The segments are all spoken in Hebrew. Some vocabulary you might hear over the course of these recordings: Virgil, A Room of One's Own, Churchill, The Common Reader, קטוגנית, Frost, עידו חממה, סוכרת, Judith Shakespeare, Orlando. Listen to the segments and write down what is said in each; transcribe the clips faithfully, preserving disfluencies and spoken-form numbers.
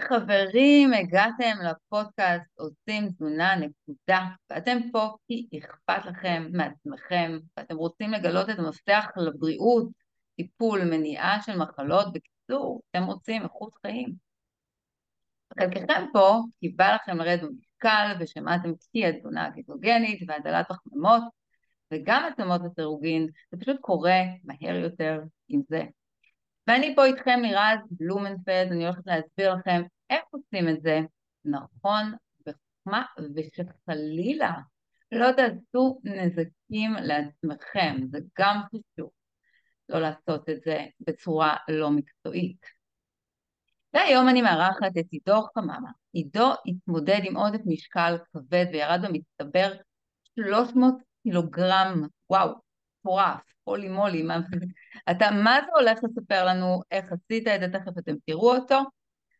חברים, הגעתם לפודקאסט עושים תזונה נקודה, ואתם פה כי אכפת לכם מעצמכם, ואתם רוצים לגלות את המפתח לבריאות, טיפול, מניעה של מחלות, בקיצור, אתם רוצים איכות חיים. חלקכם פה כי בא לכם לרדת במשקל, ושמעתם כי התזונה הקטוגנית והדלת פחמימות, וגם עצמות וסירוגין, זה פשוט קורה מהר יותר עם זה. ואני פה איתכם לירז בלומנפלד, אני הולכת להסביר לכם איך עושים את זה נכון וחכמה, ושחלילה לא תעשו נזקים לעצמכם, זה גם חשוב לא לעשות את זה בצורה לא מקצועית. והיום אני מארחת את עידו חממה. עידו התמודד עם עודף משקל כבד וירד במצטבר שלוש מאות קילוגרם, וואו, פורף, פולי מולי, מה... אתה, מה זה הולך לספר לנו איך עשית את זה, תכף אתם תראו אותו,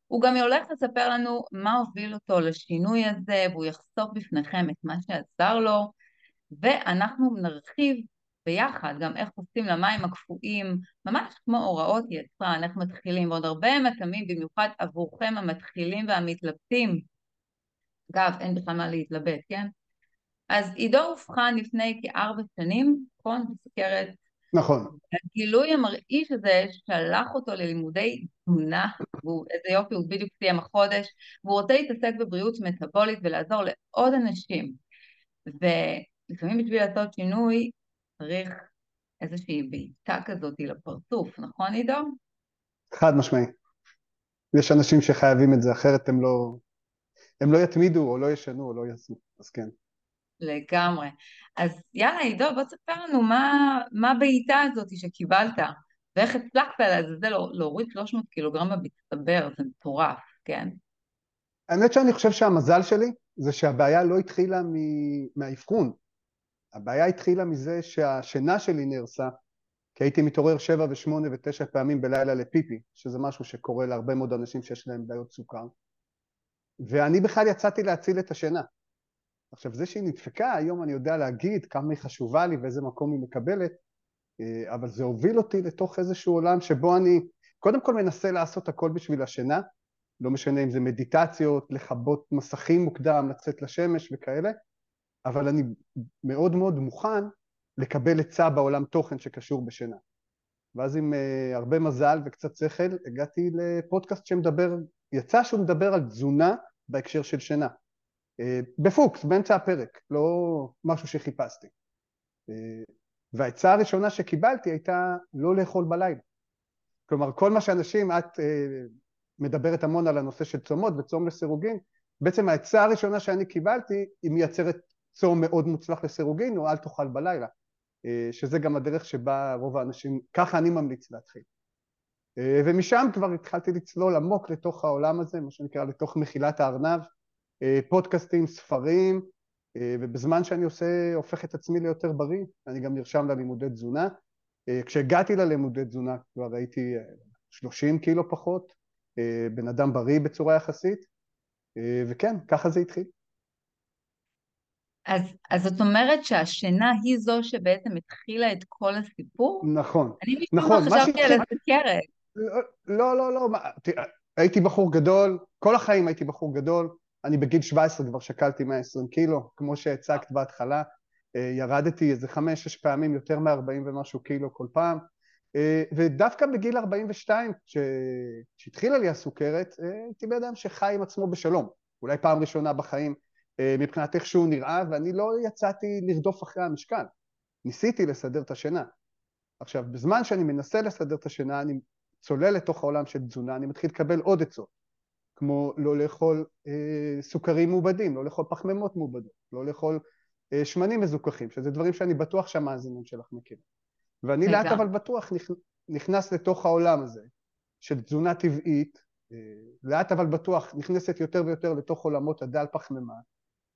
הוא גם הולך לספר לנו מה הוביל אותו לשינוי הזה, והוא יחשוף בפניכם את מה שעזר לו, ואנחנו נרחיב ביחד גם איך עושים למים הקפואים, ממש כמו הוראות יצרן, איך מתחילים, ועוד הרבה מתאמים, במיוחד עבורכם המתחילים והמתלבטים, אגב, אין בכלל מה להתלבט, כן? אז עידו הובחן לפני כארבע שנים, נכון? בסוכרת. נכון. הגילוי המרעיש הזה שלח אותו ללימודי תזונה, ואיזה יופי, הוא בדיוק סיים החודש, והוא רוצה להתעסק בבריאות מטבולית ולעזור לעוד אנשים. ולפעמים בשביל לעשות שינוי, צריך איזושהי בעיטה כזאת לפרצוף, נכון עידו? חד משמעי. יש אנשים שחייבים את זה, אחרת הם לא, הם לא יתמידו או לא ישנו או לא יעשו, אז כן. לגמרי. אז יאללה עידו, בוא תספר לנו מה, מה בעיטה הזאת שקיבלת, ואיך הצלחת לזה להוריד שלוש מאות קילוגרם במצטבר, זה מטורף, כן? האמת שאני חושב שהמזל שלי זה שהבעיה לא התחילה מהאבחון, הבעיה התחילה מזה שהשינה שלי נהרסה, כי הייתי מתעורר שבע ושמונה ותשע פעמים בלילה לפיפי, שזה משהו שקורה להרבה מאוד אנשים שיש להם בעיות סוכר, ואני בכלל יצאתי להציל את השינה. עכשיו, זה שהיא נדפקה, היום אני יודע להגיד כמה היא חשובה לי ואיזה מקום היא מקבלת, אבל זה הוביל אותי לתוך איזשהו עולם שבו אני קודם כל מנסה לעשות הכל בשביל השינה, לא משנה אם זה מדיטציות, לחבות מסכים מוקדם, לצאת לשמש וכאלה, אבל אני מאוד מאוד מוכן לקבל עצה בעולם תוכן שקשור בשינה. ואז עם הרבה מזל וקצת שכל, הגעתי לפודקאסט שמדבר, יצא שהוא מדבר על תזונה בהקשר של שינה. בפוקס, באמצע הפרק, לא משהו שחיפשתי. וההצעה הראשונה שקיבלתי הייתה לא לאכול בלילה. כלומר, כל מה שאנשים, את מדברת המון על הנושא של צומות וצום לסירוגין, בעצם ההצעה הראשונה שאני קיבלתי היא מייצרת צום מאוד מוצלח לסירוגין או אל תאכל בלילה, שזה גם הדרך שבה רוב האנשים, ככה אני ממליץ להתחיל. ומשם כבר התחלתי לצלול עמוק לתוך העולם הזה, מה שנקרא לתוך מחילת הארנב, פודקאסטים, ספרים, ובזמן שאני עושה, הופך את עצמי ליותר בריא, אני גם נרשם ללימודי תזונה. כשהגעתי ללימודי תזונה, כבר הייתי שלושים קילו פחות, בן אדם בריא בצורה יחסית, וכן, ככה זה התחיל. אז, אז זאת אומרת שהשינה היא זו שבעצם התחילה את כל הסיפור? נכון. אני משום נכון, מה חשבתי על הסוכרת. לא, לא, לא, לא. הייתי בחור גדול, כל החיים הייתי בחור גדול, אני בגיל שבע עשרה כבר שקלתי מאה ועשרים קילו, כמו שהצגת בהתחלה, ירדתי איזה חמש שש פעמים יותר מ-ארבעים ומשהו קילו כל פעם, ודווקא בגיל ארבעים ושתיים, כשהתחילה לי הסוכרת, הייתי באדם שחי עם עצמו בשלום, אולי פעם ראשונה בחיים, מבחינת איך שהוא נראה, ואני לא יצאתי לרדוף אחרי המשקל, ניסיתי לסדר את השינה. עכשיו, בזמן שאני מנסה לסדר את השינה, אני צולל לתוך העולם של תזונה, אני מתחיל לקבל עוד עצות, כמו לא לאכול אה, סוכרים מעובדים, לא לאכול פחמימות מעובדות, לא לאכול אה, שמנים מזוכחים, שזה דברים שאני בטוח שהמאזינים שלך מכירים. ואני לאט אבל בטוח נכ... נכנס לתוך העולם הזה, של תזונה טבעית, אה, לאט אבל בטוח נכנסת יותר ויותר לתוך עולמות הדל פחמימה,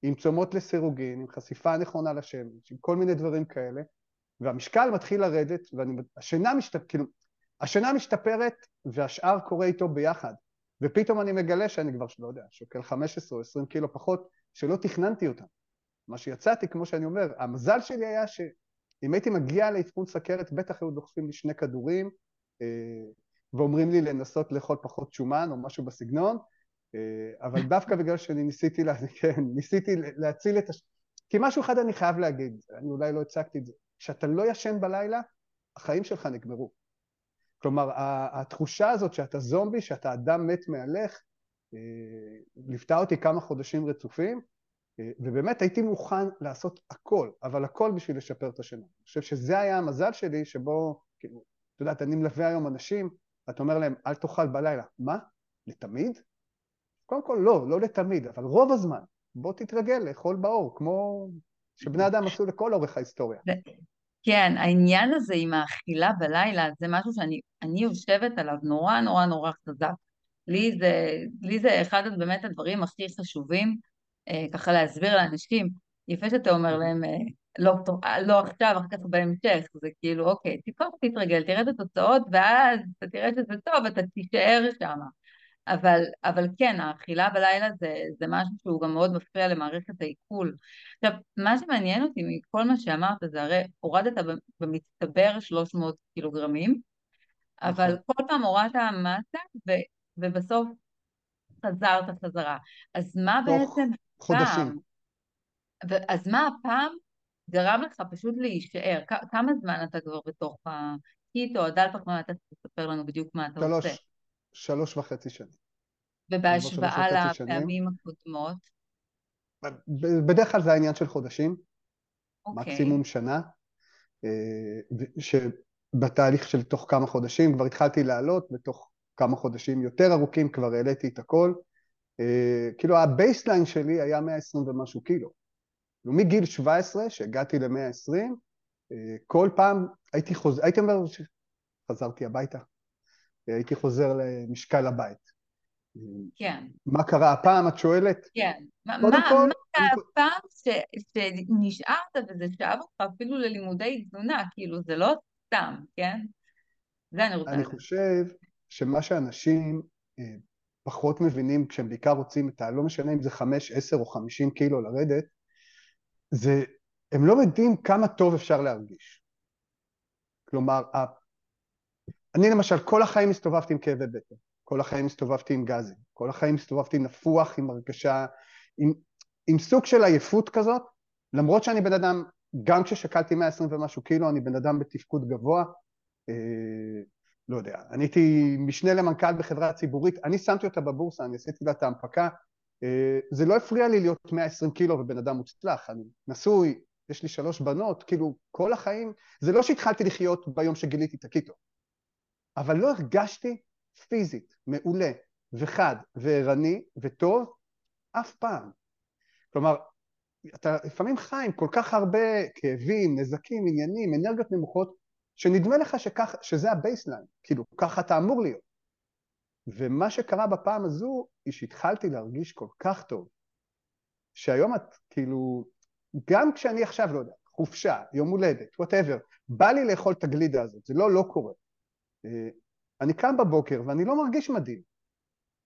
עם צומות לסירוגין, עם חשיפה נכונה לשמש, עם כל מיני דברים כאלה, והמשקל מתחיל לרדת, והשינה משתפ... כאילו, השינה משתפרת, והשאר קורה איתו ביחד. ופתאום אני מגלה שאני כבר, לא יודע, שוקל חמש עשרה או עשרים קילו פחות, שלא תכננתי אותם. מה שיצאתי, כמו שאני אומר, המזל שלי היה שאם הייתי מגיע לאבחון סוכרת, בטח היו דוחפים לי שני כדורים, ואומרים לי לנסות לאכול פחות שומן או משהו בסגנון, אבל דווקא בגלל שאני ניסיתי, לה, כן, ניסיתי להציל את הש... כי משהו אחד אני חייב להגיד, אני אולי לא הצגתי את זה, כשאתה לא ישן בלילה, החיים שלך נגמרו. כלומר, התחושה הזאת שאתה זומבי, שאתה אדם מת מעליך, ליוותה אותי כמה חודשים רצופים, ובאמת הייתי מוכן לעשות הכל, אבל הכל בשביל לשפר את השינה. אני חושב שזה היה המזל שלי, שבו, כאילו, את יודעת, אני מלווה היום אנשים, אתה אומר להם, אל תאכל בלילה. מה? לתמיד? קודם כל, לא, לא לתמיד, אבל רוב הזמן, בוא תתרגל לאכול באור, כמו שבני אדם עשו לכל אורך ההיסטוריה. כן, העניין הזה עם האכילה בלילה, זה משהו שאני אני יושבת עליו נורא נורא נורא חזק. לי זה, לי זה אחד באמת הדברים הכי חשובים, אה, ככה להסביר לאנשים, יפה שאתה אומר להם, אה, לא, לא עכשיו, אחר כך בהמשך, זה כאילו, אוקיי, תיקח, תתרגל, תראה את התוצאות, ואז אתה תראה שזה טוב, אתה תישאר שם. אבל, אבל כן, האכילה בלילה זה, זה משהו שהוא גם מאוד מפריע למערכת העיכול. עכשיו, מה שמעניין אותי מכל מה שאמרת, זה הרי הורדת במצטבר שלוש מאות קילוגרמים, אבל כל פעם הורדת המסה, ו, ובסוף חזרת חזרה. אז מה בעצם חודשים. הפעם? אז מה הפעם גרם לך פשוט להישאר? כ- כמה זמן אתה כבר בתוך הקיטו, הדל פחמן, אתה תספר לנו בדיוק מה אתה שלוש. עושה. שלוש וחצי שנים. ובהשוואה לפעמים הקודמות? בדרך כלל זה העניין של חודשים, okay. מקסימום שנה, שבתהליך של תוך כמה חודשים, כבר התחלתי לעלות, בתוך כמה חודשים יותר ארוכים כבר העליתי את הכל, כאילו הבייסליין שלי היה מאה ועשרים ומשהו קילו, ומגיל שבע עשרה שהגעתי ל-מאה ועשרים, כל פעם הייתי חוזר, הייתי אומר שחזרתי הביתה, הייתי חוזר למשקל הבית. כן. מה קרה הפעם, את שואלת? כן. מה קרה הפעם שנשארת וזה שאב אותך אפילו ללימודי תזונה, כאילו זה לא סתם, כן? זה אני רוצה. אני חושב שמה שאנשים פחות מבינים כשהם בעיקר רוצים, לא משנה אם זה חמש, עשר או חמישים קילו לרדת, זה, הם לא יודעים כמה טוב אפשר להרגיש. כלומר, אני למשל, כל החיים הסתובבתי עם כאבי בטן, כל החיים הסתובבתי עם גזים, כל החיים הסתובבתי נפוח, עם הרגשה, עם, עם סוג של עייפות כזאת, למרות שאני בן אדם, גם כששקלתי מאה ועשרים ומשהו קילו, אני בן אדם בתפקוד גבוה, אה, לא יודע, אני הייתי משנה למנכ"ל בחברה ציבורית, אני שמתי אותה בבורסה, אני עשיתי לה את ההנפקה, אה, זה לא הפריע לי להיות מאה ועשרים קילו ובן אדם מוצלח, אני נשוי, יש לי שלוש בנות, כאילו כל החיים, זה לא שהתחלתי לחיות ביום שגיליתי את הקיטו, אבל לא הרגשתי פיזית, מעולה, וחד, וערני, וטוב, אף פעם. כלומר, אתה לפעמים חי עם כל כך הרבה כאבים, נזקים, עניינים, אנרגיות נמוכות, שנדמה לך שכך, שזה הבייסליין, כאילו, ככה אתה אמור להיות. ומה שקרה בפעם הזו, היא שהתחלתי להרגיש כל כך טוב, שהיום את, כאילו, גם כשאני עכשיו, לא יודע, חופשה, יום הולדת, whatever, בא לי לאכול את הגלידה הזאת, זה לא, לא קורה. אני קם בבוקר ואני לא מרגיש מדהים,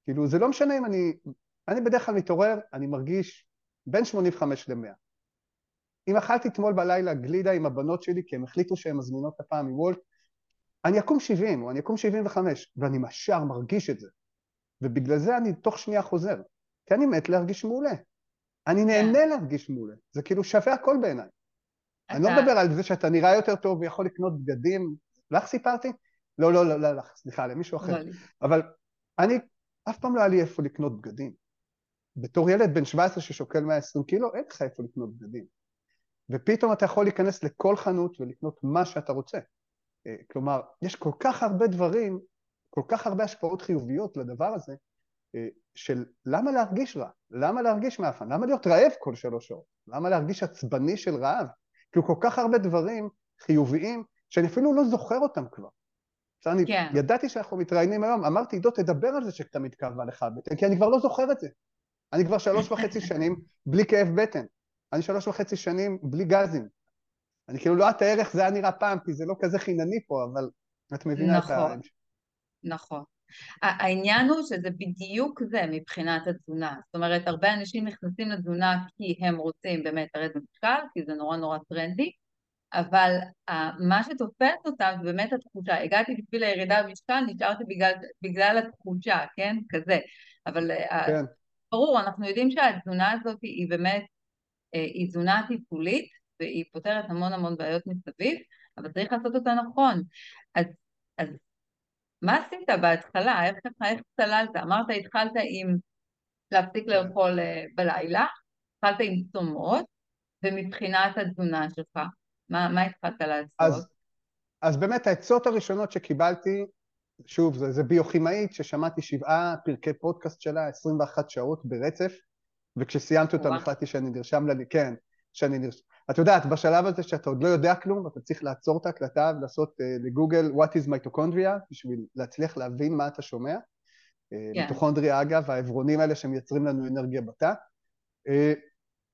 כאילו זה לא משנה אם אני, אני בדרך כלל מתעורר, אני מרגיש בין שמונים וחמש למאה. אם אכלתי אתמול בלילה גלידה עם הבנות שלי, כי הם החליטו שהן מזמינות את הפעם מוולט, אני אקום שבעים או אני אקום שבעים וחמש, ואני משאר מרגיש את זה, ובגלל זה אני תוך שנייה חוזר, כי אני מת להרגיש מעולה, אני נהנה להרגיש מעולה, זה כאילו שווה הכל בעיניי. אני לא מדבר על זה שאתה נראה יותר טוב ויכול לקנות בגדים, לך סיפרתי? לא, לא, לא, לא, סליחה, למישהו אחר. אבל אני, אף פעם לא היה לי איפה לקנות בגדים. בתור ילד בן שבע עשרה ששוקל מאה ועשרים קילו, אין לך איפה לקנות בגדים. ופתאום אתה יכול להיכנס לכל חנות ולקנות מה שאתה רוצה. כלומר, יש כל כך הרבה דברים, כל כך הרבה השפעות חיוביות לדבר הזה, של למה להרגיש רע? למה להרגיש מאפן? למה להיות רעב כל שלוש שעות? למה להרגיש עצבני של רעב? כי כל כך הרבה דברים חיוביים, שאני אפילו לא זוכר אותם כבר. אני ידעתי שאנחנו מתראיינים היום, אמרתי, עידו, תדבר על זה שכתה מתכווה לך בטן, כי אני כבר לא זוכר את זה. אני כבר שלוש וחצי שנים בלי כאב בטן. אני שלוש וחצי שנים בלי גזים. אני כאילו לא את הערך, זה היה נראה פעם, כי זה לא כזה חינני פה, אבל את מבינה את הערך. נכון. העניין הוא שזה בדיוק זה מבחינת התזונה. זאת אומרת, הרבה אנשים נכנסים לתזונה כי הם רוצים באמת לרדת במשקל, כי זה נורא נורא טרנדי, אבל מה שתופס אותם זה באמת התחושה, הגעתי בשביל הירידה במשקל, נשארתי בגלל, בגלל התחושה, כן? כזה. אבל כן. ברור, אנחנו יודעים שהתזונה הזאת היא באמת, היא תזונה טיפולית, והיא פותרת המון המון בעיות מסביב, אבל צריך לעשות אותה נכון. אז, אז מה עשית בהתחלה? איך, איך צללת? אמרת, התחלת עם להפסיק לאכול בלילה, התחלת עם צומות, ומבחינת התזונה שלך, מה, מה התחלת לעשות? אז, אז באמת העצות הראשונות שקיבלתי, שוב, זה, זה ביוכימאית ששמעתי שבעה פרקי פודקאסט שלה, עשרים ואחת שעות ברצף, וכשסיימתי אותם החלטתי שאני נרשם ללי, כן, שאני נרשם. את יודעת, בשלב הזה שאתה עוד לא יודע כלום, אתה צריך לעצור את ההקלטה ולעשות uh, לגוגל what is mitochondria, בשביל להצליח להבין מה אתה שומע. Yeah. מיטוכונדריה, אגב, העברונים האלה שמייצרים לנו אנרגיה בתא. Uh,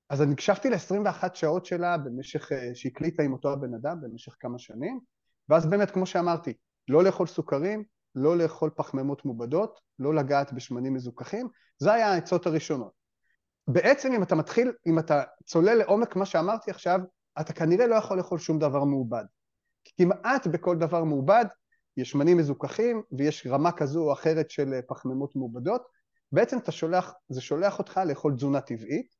אז אני הקשבתי ל-עשרים ואחת שעות שלה במשך, uh, שהקליטה עם אותו הבן אדם במשך כמה שנים, ואז באמת, כמו שאמרתי, לא לאכול סוכרים, לא לאכול פחמימות מובדות, לא לגעת בשמנים מזוכחים, זה היה העצות הראשונות. בעצם אם אתה מתחיל, אם אתה צולל לעומק מה שאמרתי עכשיו, אתה כנראה לא יכול לאכול שום דבר מעובד. כי כמעט בכל דבר מעובד, יש שמנים מזוכחים, ויש רמה כזו או אחרת של פחמימות מעובדות, בעצם אתה שולח, זה שולח אותך לאכול תזונה טבעית,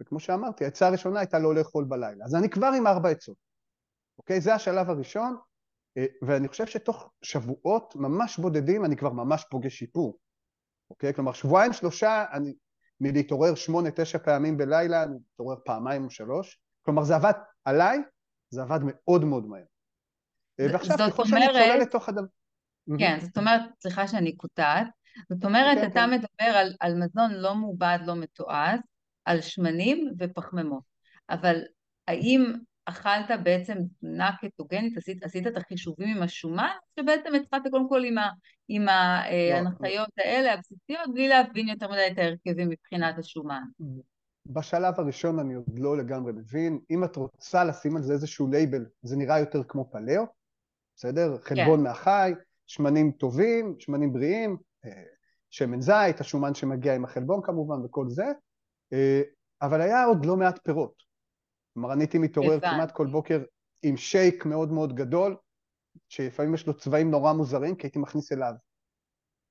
וכמו שאמרתי, העצה הראשונה הייתה לא לאכול בלילה. אז אני כבר עם ארבע עצות. אוקיי? זה השלב הראשון, ואני חושב שתוך שבועות ממש בודדים, אני כבר ממש פוגש שיפור. אוקיי? כלומר, שבועיים, שלושה, אני... מלהתעורר שמונה, תשע פעמים בלילה, אני מתעורר פעמיים או שלוש. כלומר, זה עבד עליי, זה עבד מאוד מאוד מהר. ועכשיו, זאת אומרת, כן, זאת אומרת, סליחה שאני קוטעת, זאת אומרת, אתה מדבר על, על מזון לא מובד, לא מתועש, על שמנים ופחממות. אבל האם אכלת בעצם תזונה קטוגנית, עשית, עשית את החישובים עם השומן, שבעצם התחלת קודם כל עם, ה, עם ההנחיות האלה, הבסיסיות, בלי להבין יותר מדי את ההרכבים מבחינת השומן. בשלב הראשון אני עוד לא לגמרי מבין, אם את רוצה לשים על זה איזשהו לייבל, זה נראה יותר כמו פלאו, בסדר? חלבון מהחי, שמנים טובים, שמנים בריאים, שמן זית, השומן שמגיע עם החלבון כמובן וכל זה, אבל היה עוד לא מעט פירות. כלומר, אני הייתי מתעורר כמעט כל בוקר עם שייק מאוד מאוד גדול, שלפעמים יש לו צבעים נורא מוזרים, כי הייתי מכניס אליו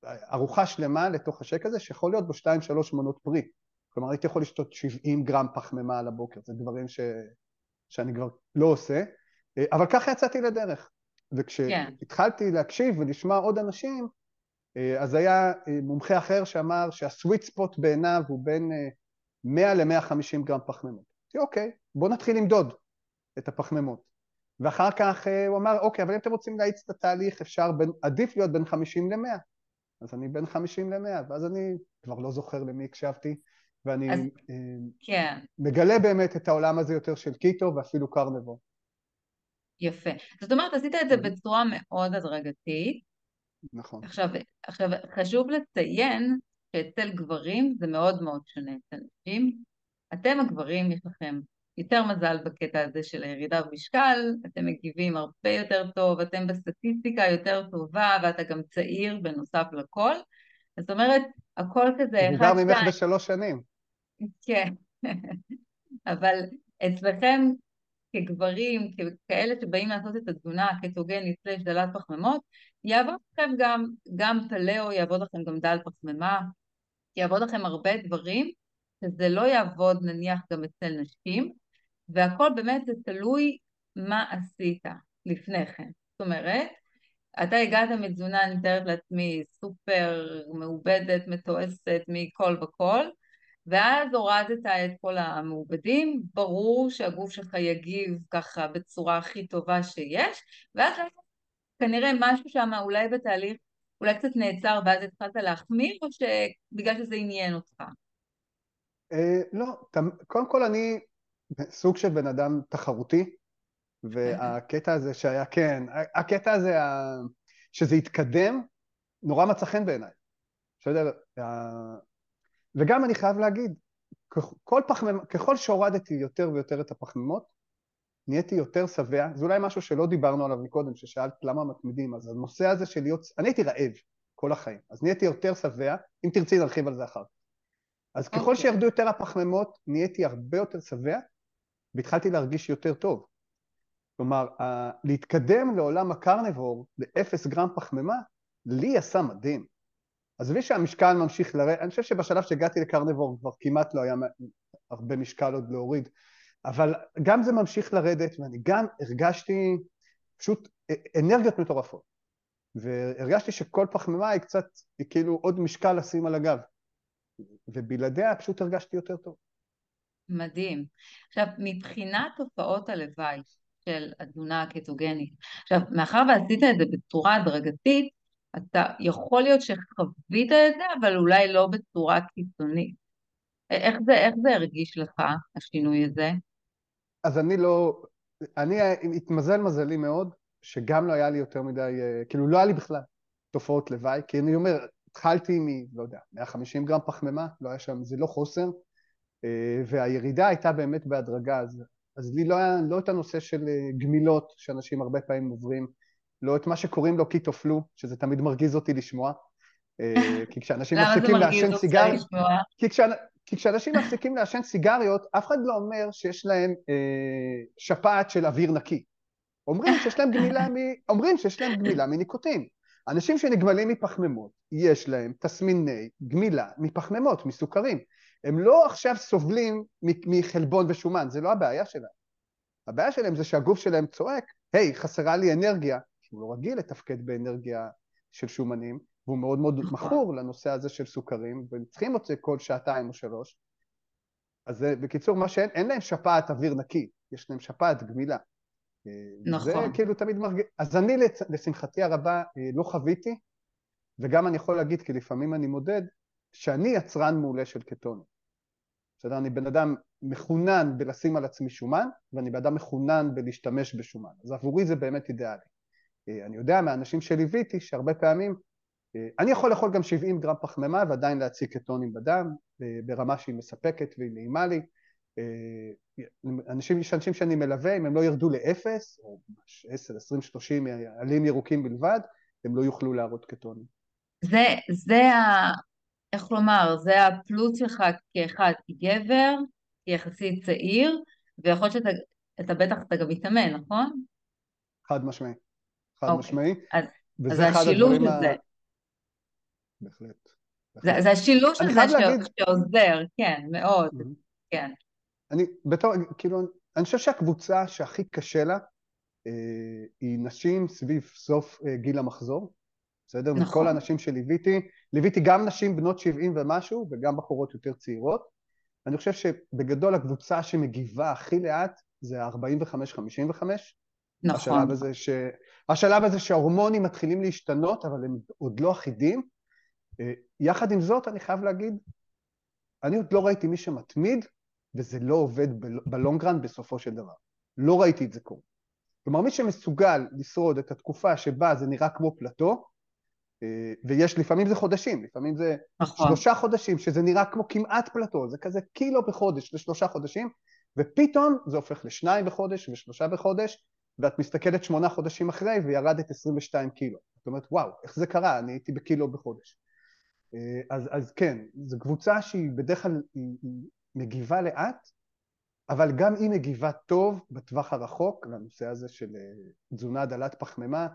ארוחה שלמה לתוך השייק הזה, שיכול להיות בו שתיים, שלוש מנות פרי. כלומר, הייתי יכול לשתות שבעים גרם פחמימה על הבוקר, זה דברים ש... שאני כבר לא עושה, אבל ככה יצאתי לדרך. וכשהתחלתי להקשיב ולשמוע עוד אנשים, אז היה מומחה אחר שאמר שהסוויט ספוט בעיניו הוא בין מאה למאה וחמישים גרם פחמימות. אוקיי, בוא נתחיל למדוד את הפחמימות. ואחר כך הוא אמר, אוקיי, אבל אם אתם רוצים להאיץ את התהליך, אפשר בין, עדיף להיות בין חמישים למאה. אז אני בין חמישים למאה, ואז אני כבר לא זוכר למי הקשבתי, ואני אז, אה, כן. מגלה באמת את העולם הזה יותר של קיטו, ואפילו קרנבו. יפה. זאת אומרת, עשית את זה בצורה מאוד הדרגתית. נכון. עכשיו, עכשיו חשוב לציין שאצל גברים זה מאוד מאוד שונה את אנשים, אתם הגברים, יש לכם יותר מזל בקטע הזה של הירידה במשקל, אתם מגיבים הרבה יותר טוב, אתם בסטטיסטיקה יותר טובה, ואתה גם צעיר בנוסף לכל. זאת אומרת, הכל כזה... מוגבר ממך בשלוש שנים. כן. אבל אצלכם כגברים, כאלה שבאים לעשות את התזונה, קטוגנית, דלת פחמימות, יעבוד לכם גם, גם פלאו, יעבוד לכם גם דל פחמימה, יעבוד לכם הרבה דברים, שזה לא יעבוד נניח גם אצל נשים, והכל באמת זה תלוי מה עשית לפני כן. זאת אומרת, אתה הגעת מתזונה, אני מתארת לעצמי, סופר מעובדת, מתועסת מכל וכל, ואז הורדת את כל המעובדים, ברור שהגוף שלך יגיב ככה בצורה הכי טובה שיש, ואז כנראה משהו שם אולי בתהליך, אולי קצת נעצר, ואז התחלת להחמיר, או שבגלל שזה עניין אותך? לא, קודם כל אני סוג של בן אדם תחרותי, והקטע הזה שהיה, כן, הקטע הזה שזה התקדם, נורא מצא חן בעיניי. וגם אני חייב להגיד, ככל שהורדתי יותר ויותר את הפחמימות, נהייתי יותר שבע, זה אולי משהו שלא דיברנו עליו מקודם, ששאלת למה מתמידים, אז הנושא הזה של להיות, אני הייתי רעב כל החיים, אז נהייתי יותר שבע, אם תרצי נרחיב על זה אחר. אז ככל okay. שירדו יותר הפחמימות, נהייתי הרבה יותר שבע, והתחלתי להרגיש יותר טוב. כלומר, ה- להתקדם לעולם הקרנבור, לאפס גרם פחמימה, לי עשה מדהים. אז בי שהמשקל ממשיך לרדת, אני חושב שבשלב שהגעתי לקרניבור כבר כמעט לא היה הרבה משקל עוד להוריד, אבל גם זה ממשיך לרדת, ואני גם הרגשתי פשוט אנרגיות מטורפות, והרגשתי שכל פחמימה היא קצת, היא כאילו עוד משקל לשים על הגב, ובלעדיה פשוט הרגשתי יותר טוב. מדהים. עכשיו, מבחינת תופעות הלוואי של התזונה הקטוגנית, עכשיו, מאחר ועשית את זה בצורה הדרגתית, אתה יכול להיות שחווית את זה, אבל אולי לא בצורה קיצונית. איך זה, איך זה הרגיש לך, השינוי הזה? אז אני לא, אני התמזל מזלי מאוד, שגם לא היה לי יותר מדי, כאילו לא היה לי בכלל תופעות לוואי, כי אני אומר, התחלתי מ, לא יודע, מאה וחמישים גרם פחמימה, לא היה שם, זה לא חוסר, והירידה הייתה באמת בהדרגה, אז, אז לי לא היה, לא את הנושא של גמילות, שאנשים הרבה פעמים עוברים, לא את מה שקוראים לו קיטופלו, שזה תמיד מרגיז אותי לשמוע, כי כשאנשים מפסיקים לעשן סיגריות, כי כשאנשים מפסיקים לעשן סיגריות, אף אחד לא אומר שיש להם שפעת של אוויר נקי. אומרים שיש להם גמילה מ... אומרים שיש להם גמילה מניקוטין. אנשים שנגמלים מפחמימות, יש להם תסמיני גמילה מפחמימות, מסוכרים. הם לא עכשיו סובלים מחלבון ושומן, זה לא הבעיה שלהם. הבעיה שלהם זה שהגוף שלהם צועק, היי, חסרה לי אנרגיה, שהוא לא רגיל לתפקד באנרגיה של שומנים, והוא מאוד מאוד מכור לנושא הזה של סוכרים, וצריכים את זה כל שעתיים או שלוש. אז זה, בקיצור, מה שאין, אין להם שפעת אוויר נקי, יש להם שפעת גמילה. נכון. זה כאילו תמיד מרגיש, אז אני לשמחתי הרבה לא חוויתי, וגם אני יכול להגיד, כי לפעמים אני מודד, שאני יצרן מעולה של קטון. בסדר, אני בן אדם מחונן בלשים על עצמי שומן, ואני בן אדם מחונן בלהשתמש בשומן. אז עבורי זה באמת אידיאלי. אני יודע מהאנשים שליוויתי שהרבה פעמים, אני יכול לאכול גם שבעים גרם פחמימה ועדיין להציג קטונים בדם, ברמה שהיא מספקת והיא נעימה לי. אנשים, אנשים שאני מלווה, אם הם לא ירדו לאפס, או עשר, עשרים, שלושים, עלים ירוקים בלבד, הם לא יוכלו להראות קטונים. זה, זה ה... איך לומר, זה הפלוץ שלך כאחד גבר, יחסית צעיר, ויכול שאתה אתה בטח אתה גם מתאמן, נכון? חד משמעי. חד okay. משמעי. אז, אז השילוב של זה. ה... בהחלט. בהחלט. זה, זה השילוב של זה להגיד... שעוזר, כן, מאוד, mm-hmm. כן. אני, בתור, כאילו, אני חושב שהקבוצה שהכי קשה לה, אה, היא נשים סביב סוף אה, גיל המחזור, בסדר? נכון. וכל האנשים שליוויתי, ליוויתי גם נשים בנות שבעים ומשהו, וגם בחורות יותר צעירות. אני חושב שבגדול הקבוצה שמגיבה הכי לאט, זה ארבעים וחמש חמישים וחמש. נכון. השלב הזה, ש... השלב הזה שההורמונים מתחילים להשתנות, אבל הם עוד לא אחידים. יחד עם זאת, אני חייב להגיד, אני עוד לא ראיתי מי שמתמיד, וזה לא עובד בלונגרן בסופו של דבר. לא ראיתי את זה קורה. כלומר, מי שמסוגל לשרוד את התקופה שבה זה נראה כמו פלטו, ויש, לפעמים זה חודשים, לפעמים זה נכון. שלושה חודשים, שזה נראה כמו כמעט פלטו, זה כזה קילו בחודש לשלושה חודשים, ופתאום זה הופך לשניים בחודש ושלושה בחודש, ואת מסתכלת שמונה חודשים אחרי, וירדת עשרים ושתיים קילו. זאת אומרת, וואו, איך זה קרה? אני הייתי בקילו בחודש. אז, אז כן, זו קבוצה שהיא בדרך כלל מגיבה לאט, אבל גם היא מגיבה טוב בטווח הרחוק, לנושא הזה של תזונה דלת פחמימה,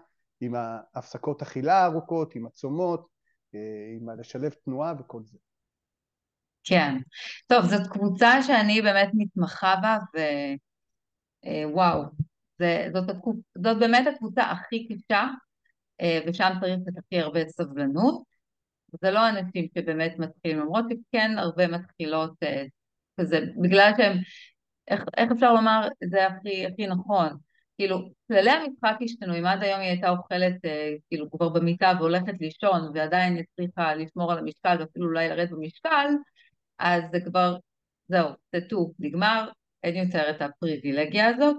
עם ההפסקות אכילה ארוכות, עם הצומות, עם לשלב תנועה וכל זה. כן. טוב, זאת קבוצה שאני באמת מתמחה בה, ווואו. זה, זאת, התקופ, זאת באמת הקבוצה הכי קשה, ושם צריך לתקי הרבה סבלנות, זה לא אנשים שבאמת מתחילים, למרות שכן הרבה מתחילות כזה, בגלל שהם, איך, איך אפשר לומר, זה הכי, הכי נכון, כאילו, כללי המשחק השתנו, אם עד היום היא הייתה אוכלת, כאילו, כבר במיטה והולכת לישון, ועדיין הצליחה לשמור על המשקל, ואפילו אולי לרדת במשקל, אז זה כבר, זהו, תטו, נגמר, אין יותר את הפריבילגיה הזאת,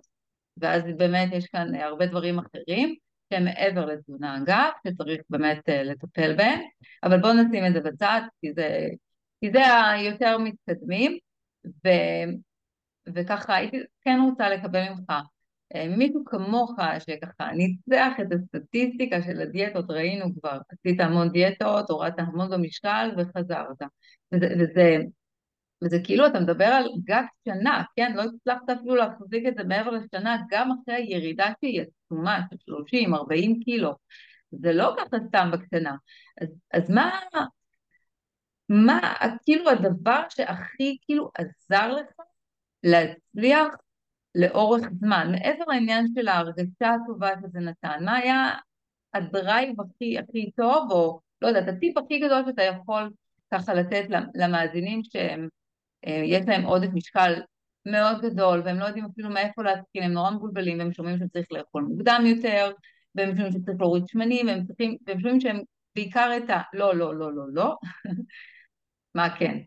ואז באמת יש כאן הרבה דברים אחרים, שהם מעבר לתזונה אגב, שצריך באמת לטפל בהם, אבל בואו נשים את זה בצד, כי זה, כי זה היותר מתקדמים, ו, וככה הייתי כן רוצה לקבל ממך, מישהו כמוך שככה ניצח את הסטטיסטיקה של הדיאטות, ראינו כבר, עשית המון דיאטות, הורדת המון במשקל וחזרת, וזה, וזה, וזה כאילו, אתה מדבר על גג שנה, כן? לא הצלחת אפילו להחזיק את זה מעבר לשנה, גם אחרי הירידה שהיא עצומה, של שלושים, ארבעים קילו. זה לא ככה סתם בקטנה. אז, אז מה, מה כאילו הדבר שהכי כאילו עזר לך להצליח לאורך זמן? מעבר לעניין של ההרגשה הטובה שזה נתן, מה היה הדרייב הכי, הכי טוב, או לא יודעת, הטיפ הכי גדול שאתה יכול ככה לתת למאזינים שהם, יש להם עודף משקל מאוד גדול, והם לא יודעים אפילו מאיפה להתחיל, הם נורא מבולבלים, והם שומעים שצריך לאכול מוקדם יותר, והם שומעים שצריך להוריד שמנים, והם, צריכים, והם שומעים שהם בעיקר את ה... לא, לא, לא, לא, לא. מה כן?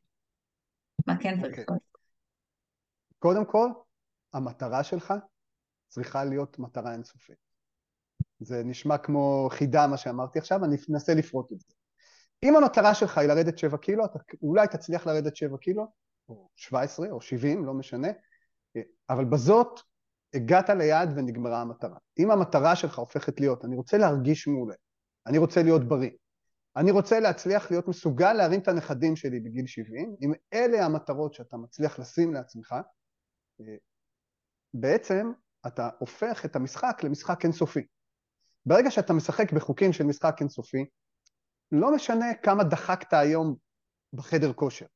מה כן צריך לעשות? Okay. קודם כל, המטרה שלך צריכה להיות מטרה אינסופית. זה נשמע כמו חידה מה שאמרתי עכשיו, אני אנסה לפרוט את זה. אם המטרה שלך היא לרדת שבע קילו, אתה אולי תצליח לרדת שבע קילו, או שבע עשרה, או שבעים, לא משנה, אבל בזאת הגעת ליעד ונגמרה המטרה. אם המטרה שלך הופכת להיות, אני רוצה להרגיש מעולה, אני רוצה להיות בריא, אני רוצה להצליח להיות מסוגל להרים את הנכדים שלי בגיל שבעים, אם אלה המטרות שאתה מצליח לשים לעצמך, בעצם אתה הופך את המשחק למשחק אינסופי. ברגע שאתה משחק בחוקים של משחק אינסופי, לא משנה כמה דחקת היום בחדר כושר,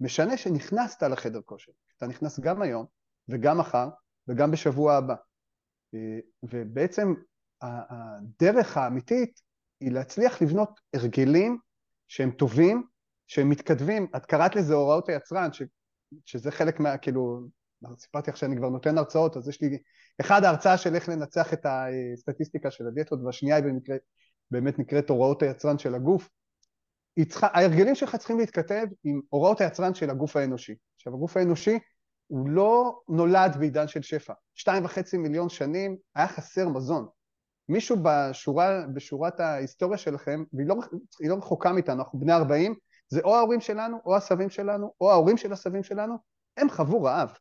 משנה שנכנסת לחדר כושר. אתה נכנס גם היום וגם מחר וגם בשבוע הבא. ובעצם הדרך האמיתית היא להצליח לבנות הרגלים שהם טובים, שהם מתכתבים. את קראת לזה הוראות היצרן, ש, שזה חלק מה, כאילו, סיפרתי עכשיו שאני כבר נותן הרצאות, אז יש לי אחד ההרצאה של איך לנצח את הסטטיסטיקה של הדיאטות, והשנייה היא במקרה, באמת נקראת הוראות היצרן של הגוף. ההרגלים שלך צריכים להתכתב עם הוראות היצרן של הגוף האנושי. עכשיו, הגוף האנושי הוא לא נולד בעידן של שפע. שתיים וחצי מיליון שנים היה חסר מזון. מישהו בשורה, בשורת ההיסטוריה שלכם, והיא לא, היא לא רחוקה מאיתנו, אנחנו בני ארבעים, זה או ההורים שלנו, או הסבים שלנו, או ההורים של הסבים שלנו, הם חוו רעב.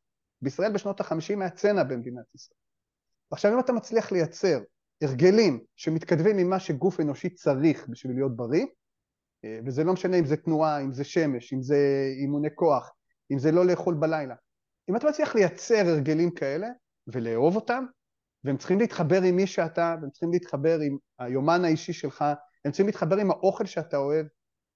בישראל בשנות ה-חמישים היה צנע במדינת ישראל. עכשיו, אם אתה מצליח לייצר הרגלים שמתכתבים עם מה שגוף אנושי צריך בשביל להיות בריא, וזה לא משנה אם זה תנועה, אם זה שמש, אם זה אימוני כוח, אם זה לא לאכול בלילה. אם אתה מצליח לייצר הרגלים כאלה ולאהוב אותם, והם צריכים להתחבר עם מי שאתה, והם צריכים להתחבר עם היומן האישי שלך, הם צריכים להתחבר עם האוכל שאתה אוהב.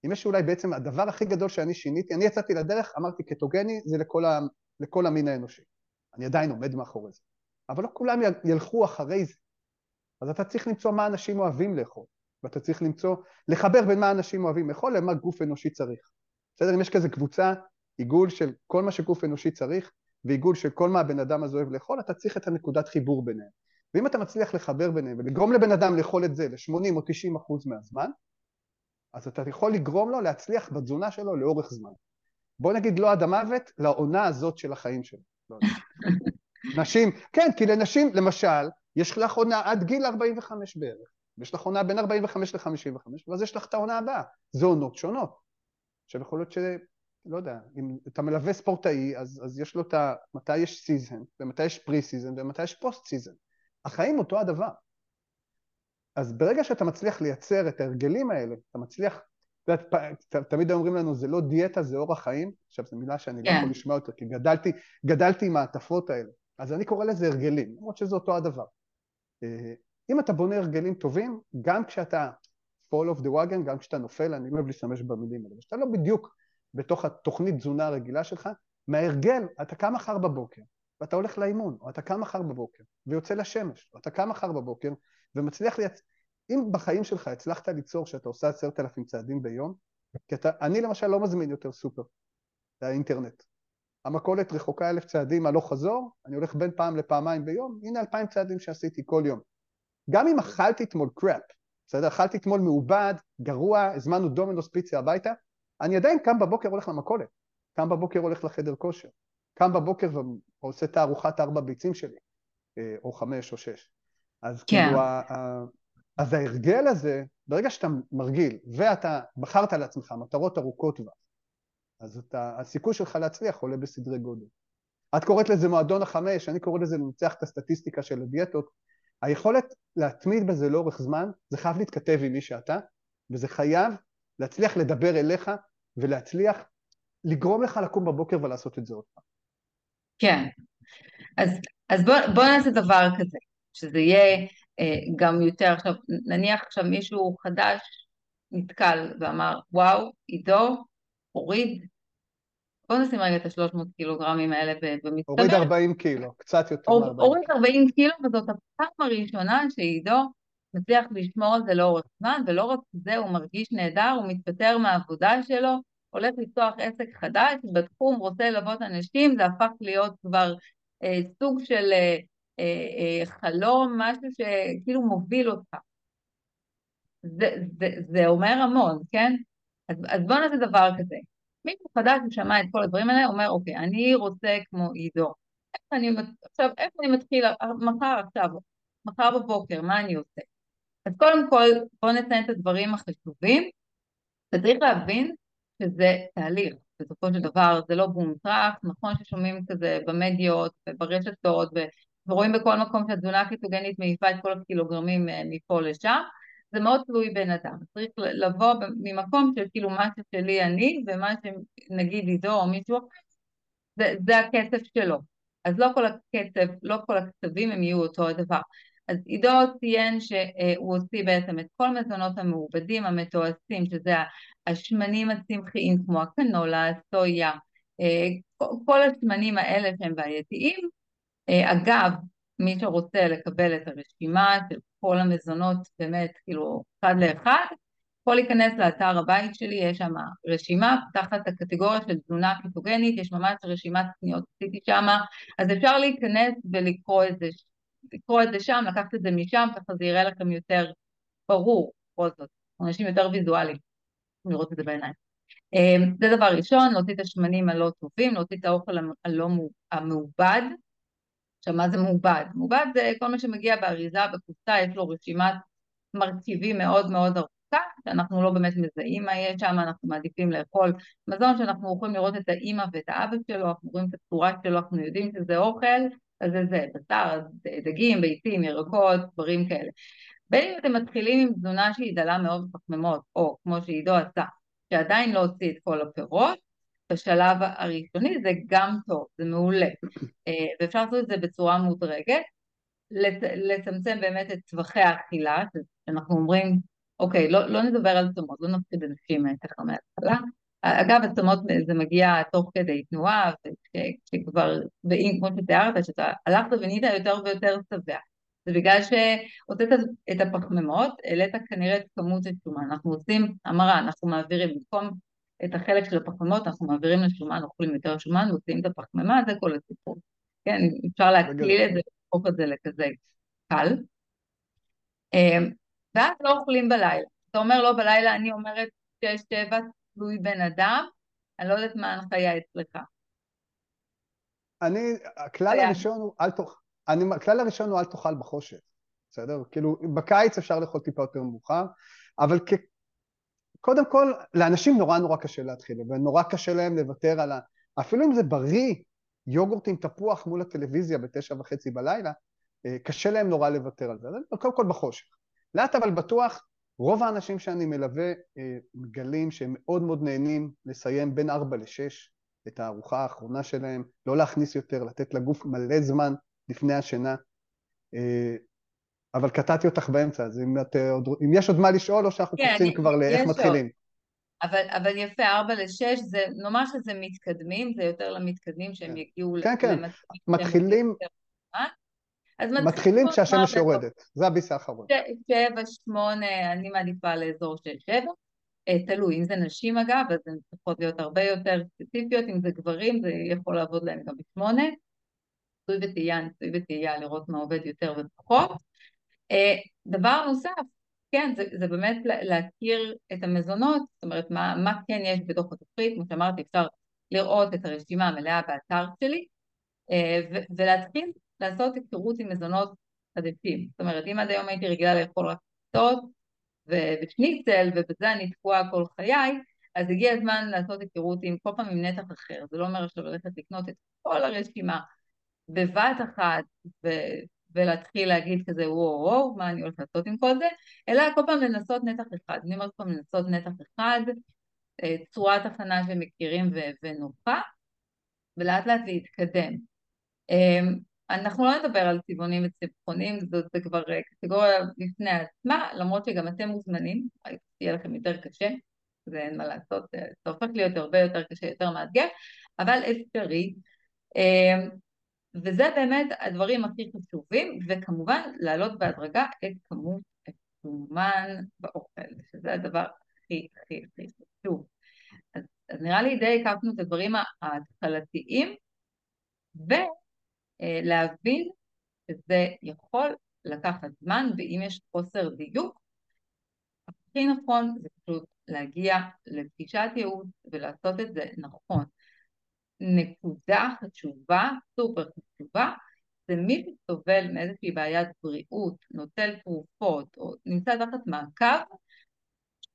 אם יש אולי בעצם הדבר הכי גדול שאני שיניתי, אני יצאתי לדרך, אמרתי קטוגני, זה לכל, ה, לכל המין האנושי. אני עדיין עומד מאחורי זה. אבל לא כולם ילכו אחרי זה. אז אתה צריך למצוא מה אנשים אוהבים לאכול. ואתה צריך למצוא, לחבר בין מה אנשים אוהבים לאכול למה גוף אנושי צריך. בסדר, אם יש כזה קבוצה, עיגול של כל מה שגוף אנושי צריך, ועיגול של כל מה הבן אדם הזה אוהב לאכול, אתה צריך את הנקודת חיבור ביניהם. ואם אתה מצליח לחבר ביניהם, ולגרום לבן אדם לאכול את זה ל-שמונים או תשעים אחוז מהזמן, אז אתה יכול לגרום לו להצליח בתזונה שלו לאורך זמן. בוא נגיד לא עד המוות, לעונה הזאת של החיים שלו. נשים, כן, כי לנשים, למשל, יש לך עונה עד גיל ארבעים וחמש בערך. ויש לך עונה בין ארבעים וחמש לחמישים וחמש, ואז יש לך את העונה הבאה. זה עונות שונות. עכשיו יכול להיות ש... לא יודע, אם אתה מלווה ספורטאי, אז, אז יש לו את ה... מתי יש סיזן, ומתי יש פרי סיזן, ומתי יש פוסט סיזן. החיים אותו הדבר. אז ברגע שאתה מצליח לייצר את ההרגלים האלה, אתה מצליח... תמיד אומרים לנו, זה לא דיאטה, זה אורח חיים. עכשיו, זו מילה שאני לא יכול לשמוע אותה, כי גדלתי, גדלתי עם העטפות האלה. אז אני קורא לזה הרגלים, למרות שזה אותו הדבר. אם אתה בונה הרגלים טובים, גם כשאתה fall off the wagon, גם כשאתה נופל, אני אוהב להשתמש במילים האלה, שאתה לא בדיוק בתוך התוכנית תזונה הרגילה שלך, מההרגל, אתה קם מחר בבוקר, ואתה הולך לאימון, או אתה קם מחר בבוקר, ויוצא לשמש, או אתה קם מחר בבוקר, ומצליח לייצר, אם בחיים שלך הצלחת ליצור שאתה עושה עשרת אלפים צעדים ביום, כי אתה, אני למשל לא מזמין יותר סופר, זה האינטרנט. המכולת רחוקה אלף צעדים הלוך חזור, אני הולך בין פעם לפעמיים ביום, הנה אלפיים צעדים שעשיתי כל יום. גם אם אכלתי אתמול קראפ, בסדר, אכלתי אתמול מעובד, גרוע, הזמנו דומינוס פיצה הביתה, אני עדיין קם בבוקר הולך למכולת, קם בבוקר הולך לחדר כושר, קם בבוקר ועושה את הארוחת ארבע ביצים שלי, או חמש או שש. אז כן. כאילו, ה- ה- אז ההרגל הזה, ברגע שאתה מרגיל, ואתה בחרת לעצמך מטרות ארוכות טווח, אז אתה, הסיכוי שלך להצליח עולה בסדרי גודל. את קוראת לזה מועדון החמש, אני קורא לזה לנצח את הסטטיסטיקה של הדיאטות, היכולת להתמיד בזה לאורך זמן, זה חייב להתכתב עם מי שאתה, וזה חייב להצליח לדבר אליך, ולהצליח לגרום לך לקום בבוקר ולעשות את זה עוד פעם. כן. אז, אז בוא, בוא נעשה דבר כזה, שזה יהיה גם יותר. עכשיו, נניח עכשיו מישהו חדש נתקל ואמר, וואו, עידו, הוריד, בוא נשים רגע את ה-שלוש מאות קילוגרמים האלה במצטבר. הוריד ארבעים קילו, קצת יותר. הוריד ארבעים קילו, וזאת הפעם הראשונה שעידו מצליח לשמור על זה לאורך זמן, ולא רק זה, הוא מרגיש נהדר, הוא מתפטר מהעבודה שלו, הולך לפתוח עסק חדש, בתחום רוצה ללוות אנשים, זה הפך להיות כבר אה, סוג של אה, אה, חלום, משהו שכאילו מוביל אותך. זה, זה, זה אומר המון, כן? אז, אז בוא נעשה דבר כזה. מישהו חדש ששמע את כל הדברים האלה, אומר, אוקיי, אני רוצה כמו עידו. איך אני, עכשיו, איך אני מתחיל מחר עכשיו? מחר בבוקר, מה אני עושה? אז קודם כל, בוא נציין את הדברים החשובים, וצריך להבין שזה תהליך, בסופו של דבר, זה לא בומטרח, נכון ששומעים כזה במדיות, ברשתות, ורואים בכל מקום שהתזונה הקיטוגנית מעיפה את כל הקילוגרמים מפה לשם, זה מאוד תלוי בן אדם, צריך לבוא ממקום של כאילו מה ששלי אני, ומה שנגיד עידו או מישהו אחר, זה, זה הכסף שלו. אז לא כל הכסף, לא כל הכספים הם יהיו אותו הדבר. אז עידו ציין שהוא הוציא בעצם את כל מזונות המעובדים, המתועשים, שזה השמנים הצמחיים כמו הקנולה, הסויה, כל השמנים האלה שהם בעייתיים. אגב, מי שרוצה לקבל את הרשימה של כל המזונות באמת, כאילו אחד לאחד, יכול להיכנס לאתר הבית שלי, יש שם רשימה, תחת הקטגוריה של תזונה קיטוגנית, יש ממש רשימת קניות, עשיתי שם, אז אפשר להיכנס ולקרוא את זה, לקרוא את זה שם, לקחת את זה משם, ככה זה יראה לכם יותר ברור, אנשים יותר ויזואליים, לראות את זה בעיניים. זה דבר ראשון, להוציא את השמנים הלא טובים, להוציא את האוכל הלא המעובד. עכשיו, מה זה מעובד? מעובד זה כל מה שמגיע באריזה, בקופסה, יש לו רשימת מרכיבים מאוד מאוד ארוכה, שאנחנו לא באמת מזהים מה יש שם, אנחנו מעדיפים לאכול מזון, שאנחנו יכולים לראות את האמא ואת האבא שלו, אנחנו רואים את הצורה שלו, אנחנו יודעים שזה אוכל, אז זה זה, בשר, דגים, ביצים, ירקות, דברים כאלה. בין אם אתם מתחילים עם תזונה שהיא דלה מאוד פחמימות, או כמו שעידו עשה, שעדיין לא הוציא את כל הפירות, בשלב הראשוני זה גם טוב, זה מעולה, ואפשר לעשות את זה בצורה מודרגת, לצמצם באמת את טווחי האכילה, שאנחנו אומרים, אוקיי, לא, לא נדבר על צומות, לא נפחיד אנשים ככה מההתחלה. אגב, הצומות זה מגיע תוך כדי תנועה, וכשכבר, ואם, כמו שתיארת, שאתה הלכת ונהיית יותר ויותר שבע. זה בגלל שהוצאת את הפחמימות, העלית כנראה את כמות השומן. אנחנו עושים המרה, אנחנו מעבירים במקום את החלק של הפחמימות, אנחנו מעבירים לשומן, אוכלים יותר שומן, מוציאים את הפחמימה, זה כל הסיפור. כן, אפשר להקליל את זה, להפוך את זה לכזה קל. ואז לא אוכלים בלילה. אתה אומר לא בלילה, אני אומרת שש, שבע, תלוי בן אדם, אני לא יודעת מה ההנחיה אצלך. אני, הכלל הראשון הוא, אל תאכל, אני, הכלל הראשון הוא אל תאכל בחושך, בסדר? כאילו, בקיץ אפשר לאכול טיפה יותר מאוחר, אבל כ... קודם כל, לאנשים נורא נורא קשה להתחיל, ונורא קשה להם לוותר על ה... אפילו אם זה בריא, יוגורט עם תפוח מול הטלוויזיה בתשע וחצי בלילה, קשה להם נורא לוותר על זה, קודם כל בחושך. לאט אבל בטוח, רוב האנשים שאני מלווה מגלים שהם מאוד מאוד נהנים לסיים בין ארבע לשש את הארוחה האחרונה שלהם, לא להכניס יותר, לתת לגוף מלא זמן לפני השינה. אבל קטעתי אותך באמצע, אז אם, את, אם יש עוד מה לשאול או שאנחנו כן, קופצים כבר לאיך מתחילים. אבל, אבל יפה, ארבע לשש, זה, נאמר שזה מתקדמים, זה יותר למתקדמים שהם כן. יגיעו כן, כן. למתחילים. מתחילים... מתחילים כשהשמש יורדת, זה הביס האחרון. שבע, שמונה, אני מעדיפה לאזור של שבע, תלוי, אם זה נשים אגב, אז הן צריכות להיות הרבה יותר ספציפיות, אם זה גברים, זה יכול לעבוד להם גם בשמונה, נצוי ותהייה, נצוי ותהייה, לראות מה עובד יותר ופחות. דבר נוסף, כן, זה, זה באמת להכיר את המזונות, זאת אומרת, מה, מה כן יש בתוך התפריט, כמו שאמרתי, אפשר לראות את הרשימה המלאה באתר שלי, ולהתחיל לעשות היכרות עם מזונות חדשים. זאת אומרת, אם עד היום הייתי רגילה לאכול רק פיצות ובשניצל, ובזה אני תקועה כל חיי, אז הגיע הזמן לעשות היכרות עם כל פעם עם נתח אחר. זה לא אומר שללכת לקנות את כל הרשימה בבת אחת, ו- ולהתחיל להגיד כזה, וואו, וואו, מה אני הולכת לעשות עם כל זה, אלא כל פעם לנסות נתח אחד. אני אומרת פעם לנסות נתח אחד, צורת הכנה שמכירים ו- ונוחה, ולאט לאט להתקדם. אנחנו לא נדבר על צבעונים וצבחונים, זאת זה כבר קטגוריה לפני עצמה, למרות שגם אתם מוזמנים, יהיה לכם יותר קשה, זה אין מה לעשות, זה הופך להיות הרבה יותר קשה, יותר מאתגר, אבל אפשרי, וזה באמת הדברים הכי חשובים, וכמובן להעלות בהדרגה את כמות השומן באוכל, שזה הדבר הכי הכי הכי חשוב. אז, אז נראה לי די הקפנו את הדברים ההתחלתיים, ו... להבין שזה יכול לקחת זמן, ואם יש חוסר דיוק, הכי נכון זה פשוט להגיע לפגישת ייעוץ ולעשות את זה נכון. נקודה חשובה, סופר חשובה, זה מי שסובל מאיזושהי בעיית בריאות, נוטל תרופות, או נמצא תחת מעקב,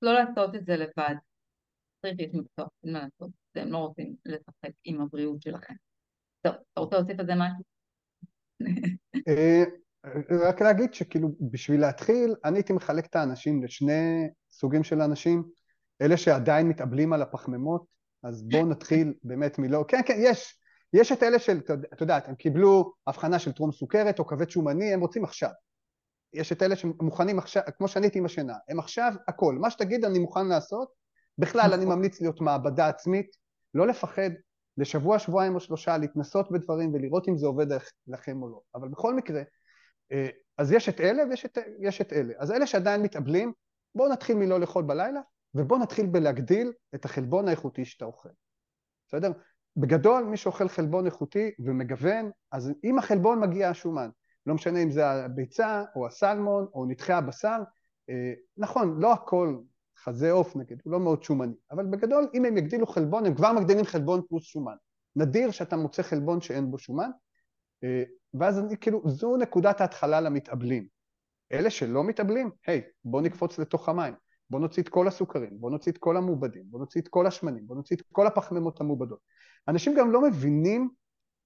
לא לעשות את זה לבד. צריך יש מקצוע, אין מה לעשות, הם לא רוצים לשחק עם הבריאות שלכם. טוב, אתה רוצה להוסיף את זה משהו? רק להגיד שכאילו בשביל להתחיל, אני הייתי מחלק את האנשים לשני סוגים של אנשים, אלה שעדיין מתאבלים על הפחממות, אז בואו נתחיל באמת מלא, כן כן, יש, יש את אלה של, אתה יודעת, הם קיבלו הבחנה של טרום סוכרת או כבד שומני, הם רוצים עכשיו, יש את אלה שמוכנים עכשיו, כמו שאני הייתי עם השינה, הם עכשיו הכל, מה שתגיד אני מוכן לעשות, בכלל אני ממליץ להיות מעבדה עצמית, לא לפחד, לשבוע, שבועיים או שלושה, להתנסות בדברים ולראות אם זה עובד לכם או לא. אבל בכל מקרה, אז יש את אלה ויש את, יש את אלה. אז אלה שעדיין מתאבלים, בואו נתחיל מלא לאכול בלילה, ובואו נתחיל בלהגדיל את החלבון האיכותי שאתה אוכל. בסדר? בגדול, מי שאוכל חלבון איכותי ומגוון, אז אם החלבון מגיע השומן, לא משנה אם זה הביצה או הסלמון או נתחי הבשר, נכון, לא הכל... חזה אוף נגיד, הוא לא מאוד שומני, אבל בגדול אם הם יגדילו חלבון, הם כבר מגדילים חלבון פלוס שומן. נדיר שאתה מוצא חלבון שאין בו שומן, ואז אני, כאילו, זו נקודת ההתחלה למתאבלים. אלה שלא מתאבלים, היי, בוא נקפוץ לתוך המים, בוא נוציא את כל הסוכרים, בוא נוציא את כל המובדים, בוא נוציא את כל השמנים, בוא נוציא את כל הפחמימות המובדות. אנשים גם לא מבינים,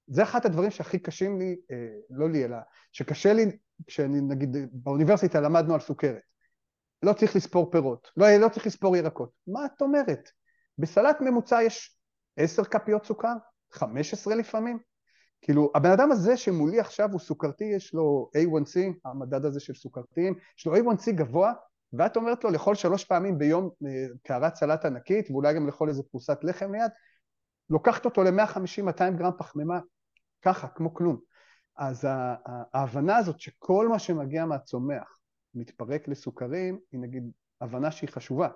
זה אחד הדברים שהכי קשים לי, אה, לא לי, אלא שקשה לי, כשאני נגיד באוניברסיטה למדנו על סוכרת. לא צריך לספור פירות, לא, לא צריך לספור ירקות. מה את אומרת? בסלט ממוצע יש עשר כפיות סוכר, חמש עשרה לפעמים. כאילו, הבן אדם הזה שמולי עכשיו הוא סוכרתי, יש לו איי וואן סי, המדד הזה של סוכרתיים, יש לו איי וואן סי גבוה, ואת אומרת לו לאכול שלוש פעמים ביום קערת סלט ענקית, ואולי גם לאכול איזה פרוסת לחם ליד, לוקחת אותו ל-מאה חמישים מאתיים גרם פחמימה, ככה, כמו כלום. אז ההבנה הזאת שכל מה שמגיע מהצומח, מתפרק לסוכרים, היא נגיד הבנה שהיא חשובה.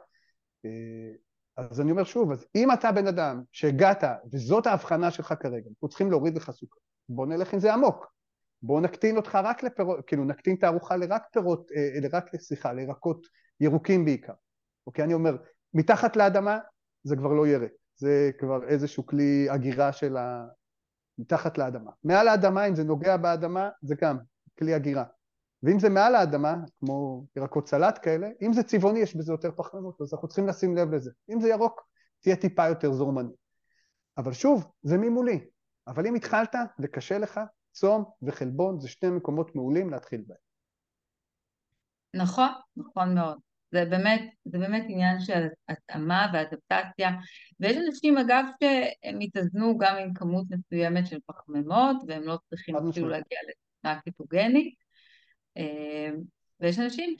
אז אני אומר שוב, אז אם אתה בן אדם שהגעת, וזאת ההבחנה שלך כרגע, אנחנו צריכים להוריד לך סוכר, בוא נלך עם זה עמוק, בוא נקטין אותך רק לפירות, כאילו נקטין את הארוחה לרק פירות, רק לשיחה, לירקות ירוקים בעיקר. אוקיי, אני אומר, מתחת לאדמה זה כבר לא ירק, זה כבר איזשהו כלי הגירה של ה... מתחת לאדמה. מעל האדמה, אם זה נוגע באדמה, זה גם כלי הגירה. ואם זה מעל האדמה, כמו ירקות סלט כאלה, אם זה צבעוני, יש בזה יותר פחמימות, אז אנחנו צריכים לשים לב לזה. אם זה ירוק, תהיה טיפה יותר זורמני. אבל שוב, זה ממולי. אבל אם התחלת, זה קשה לך, צום וחלבון, זה שני מקומות מעולים להתחיל בהם. נכון, נכון מאוד. זה באמת, זה באמת עניין של התאמה והאדפטציה, ויש אנשים אגב שהם התאזנו גם עם כמות מסוימת של פחמימות, והם לא צריכים אפילו להגיע לתזונה קטוגנית, ויש אנשים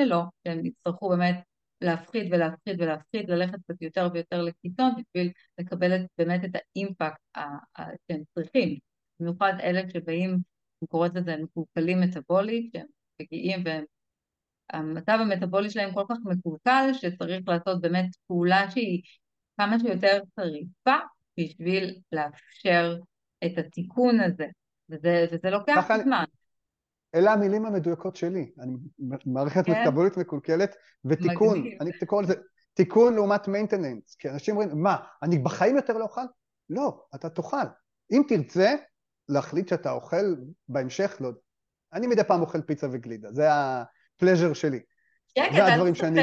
שלא, שהם יצטרכו באמת להפחית ולהפחית ולהפחית, ללכת קצת יותר ויותר לקיצון בשביל לקבל באמת את האימפקט שהם צריכים. במיוחד אלה שבאים, אני קוראת לזה, הם מקולקלים מטבולית, שהם מגיעים והמצב המטבולי שלהם כל כך מקולקל, שצריך לעשות באמת פעולה שהיא כמה שיותר חריפה בשביל לאפשר את התיקון הזה, וזה, וזה לוקח זמן. אלה המילים המדויקות שלי, אני מערכת מטבולית מקולקלת, ותיקון, אני תקרא לזה, תיקון לעומת מיינטננס, כי אנשים אומרים, מה, אני בחיים יותר לא אוכל? לא, אתה תאכל. אם תרצה, להחליט שאתה אוכל בהמשך, לא, אני מדי פעם אוכל פיצה וגלידה, זה הפלז'ר שלי. זה הדברים שאני...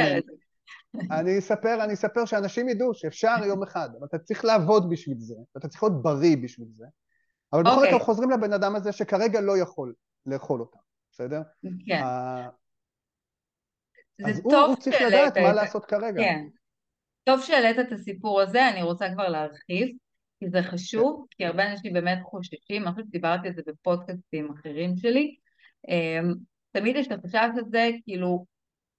אני אספר, אני אספר שאנשים ידעו שאפשר יום אחד, אבל אתה צריך לעבוד בשביל זה, אתה צריך להיות בריא בשביל זה, אבל בכל זאת חוזרים לבן אדם הזה שכרגע לא יכול לאכול אותם, בסדר? כן. אז הוא צריך לדעת מה לעשות כרגע. כן. טוב שהעלית את הסיפור הזה, אני רוצה כבר להרחיב, כי זה חשוב, כי הרבה אנשים באמת חוששים, אני חושב שדיברתי על זה בפודקאסטים אחרים שלי, תמיד יש את החשש הזה, כאילו,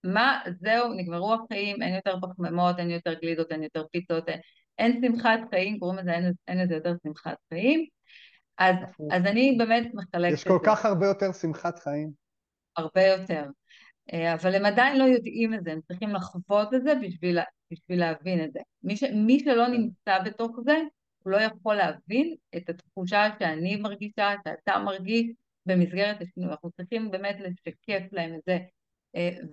מה, זהו, נגמרו החיים, אין יותר פחמימות, אין יותר גלידות, אין יותר פיצות, אין, אין שמחת חיים, קוראים לזה, אין, אין לזה יותר שמחת חיים, אז, אז אני באמת מחלק... יש כל כך הרבה יותר שמחת חיים. הרבה יותר. אבל הם עדיין לא יודעים את זה, הם צריכים לחוות את זה בשביל, בשביל להבין את זה. מי, ש, מי שלא נמצא בתוך זה, הוא לא יכול להבין את התחושה שאני מרגישה, שאתה מרגיש במסגרת השינוי. אנחנו צריכים באמת לשקף להם את זה,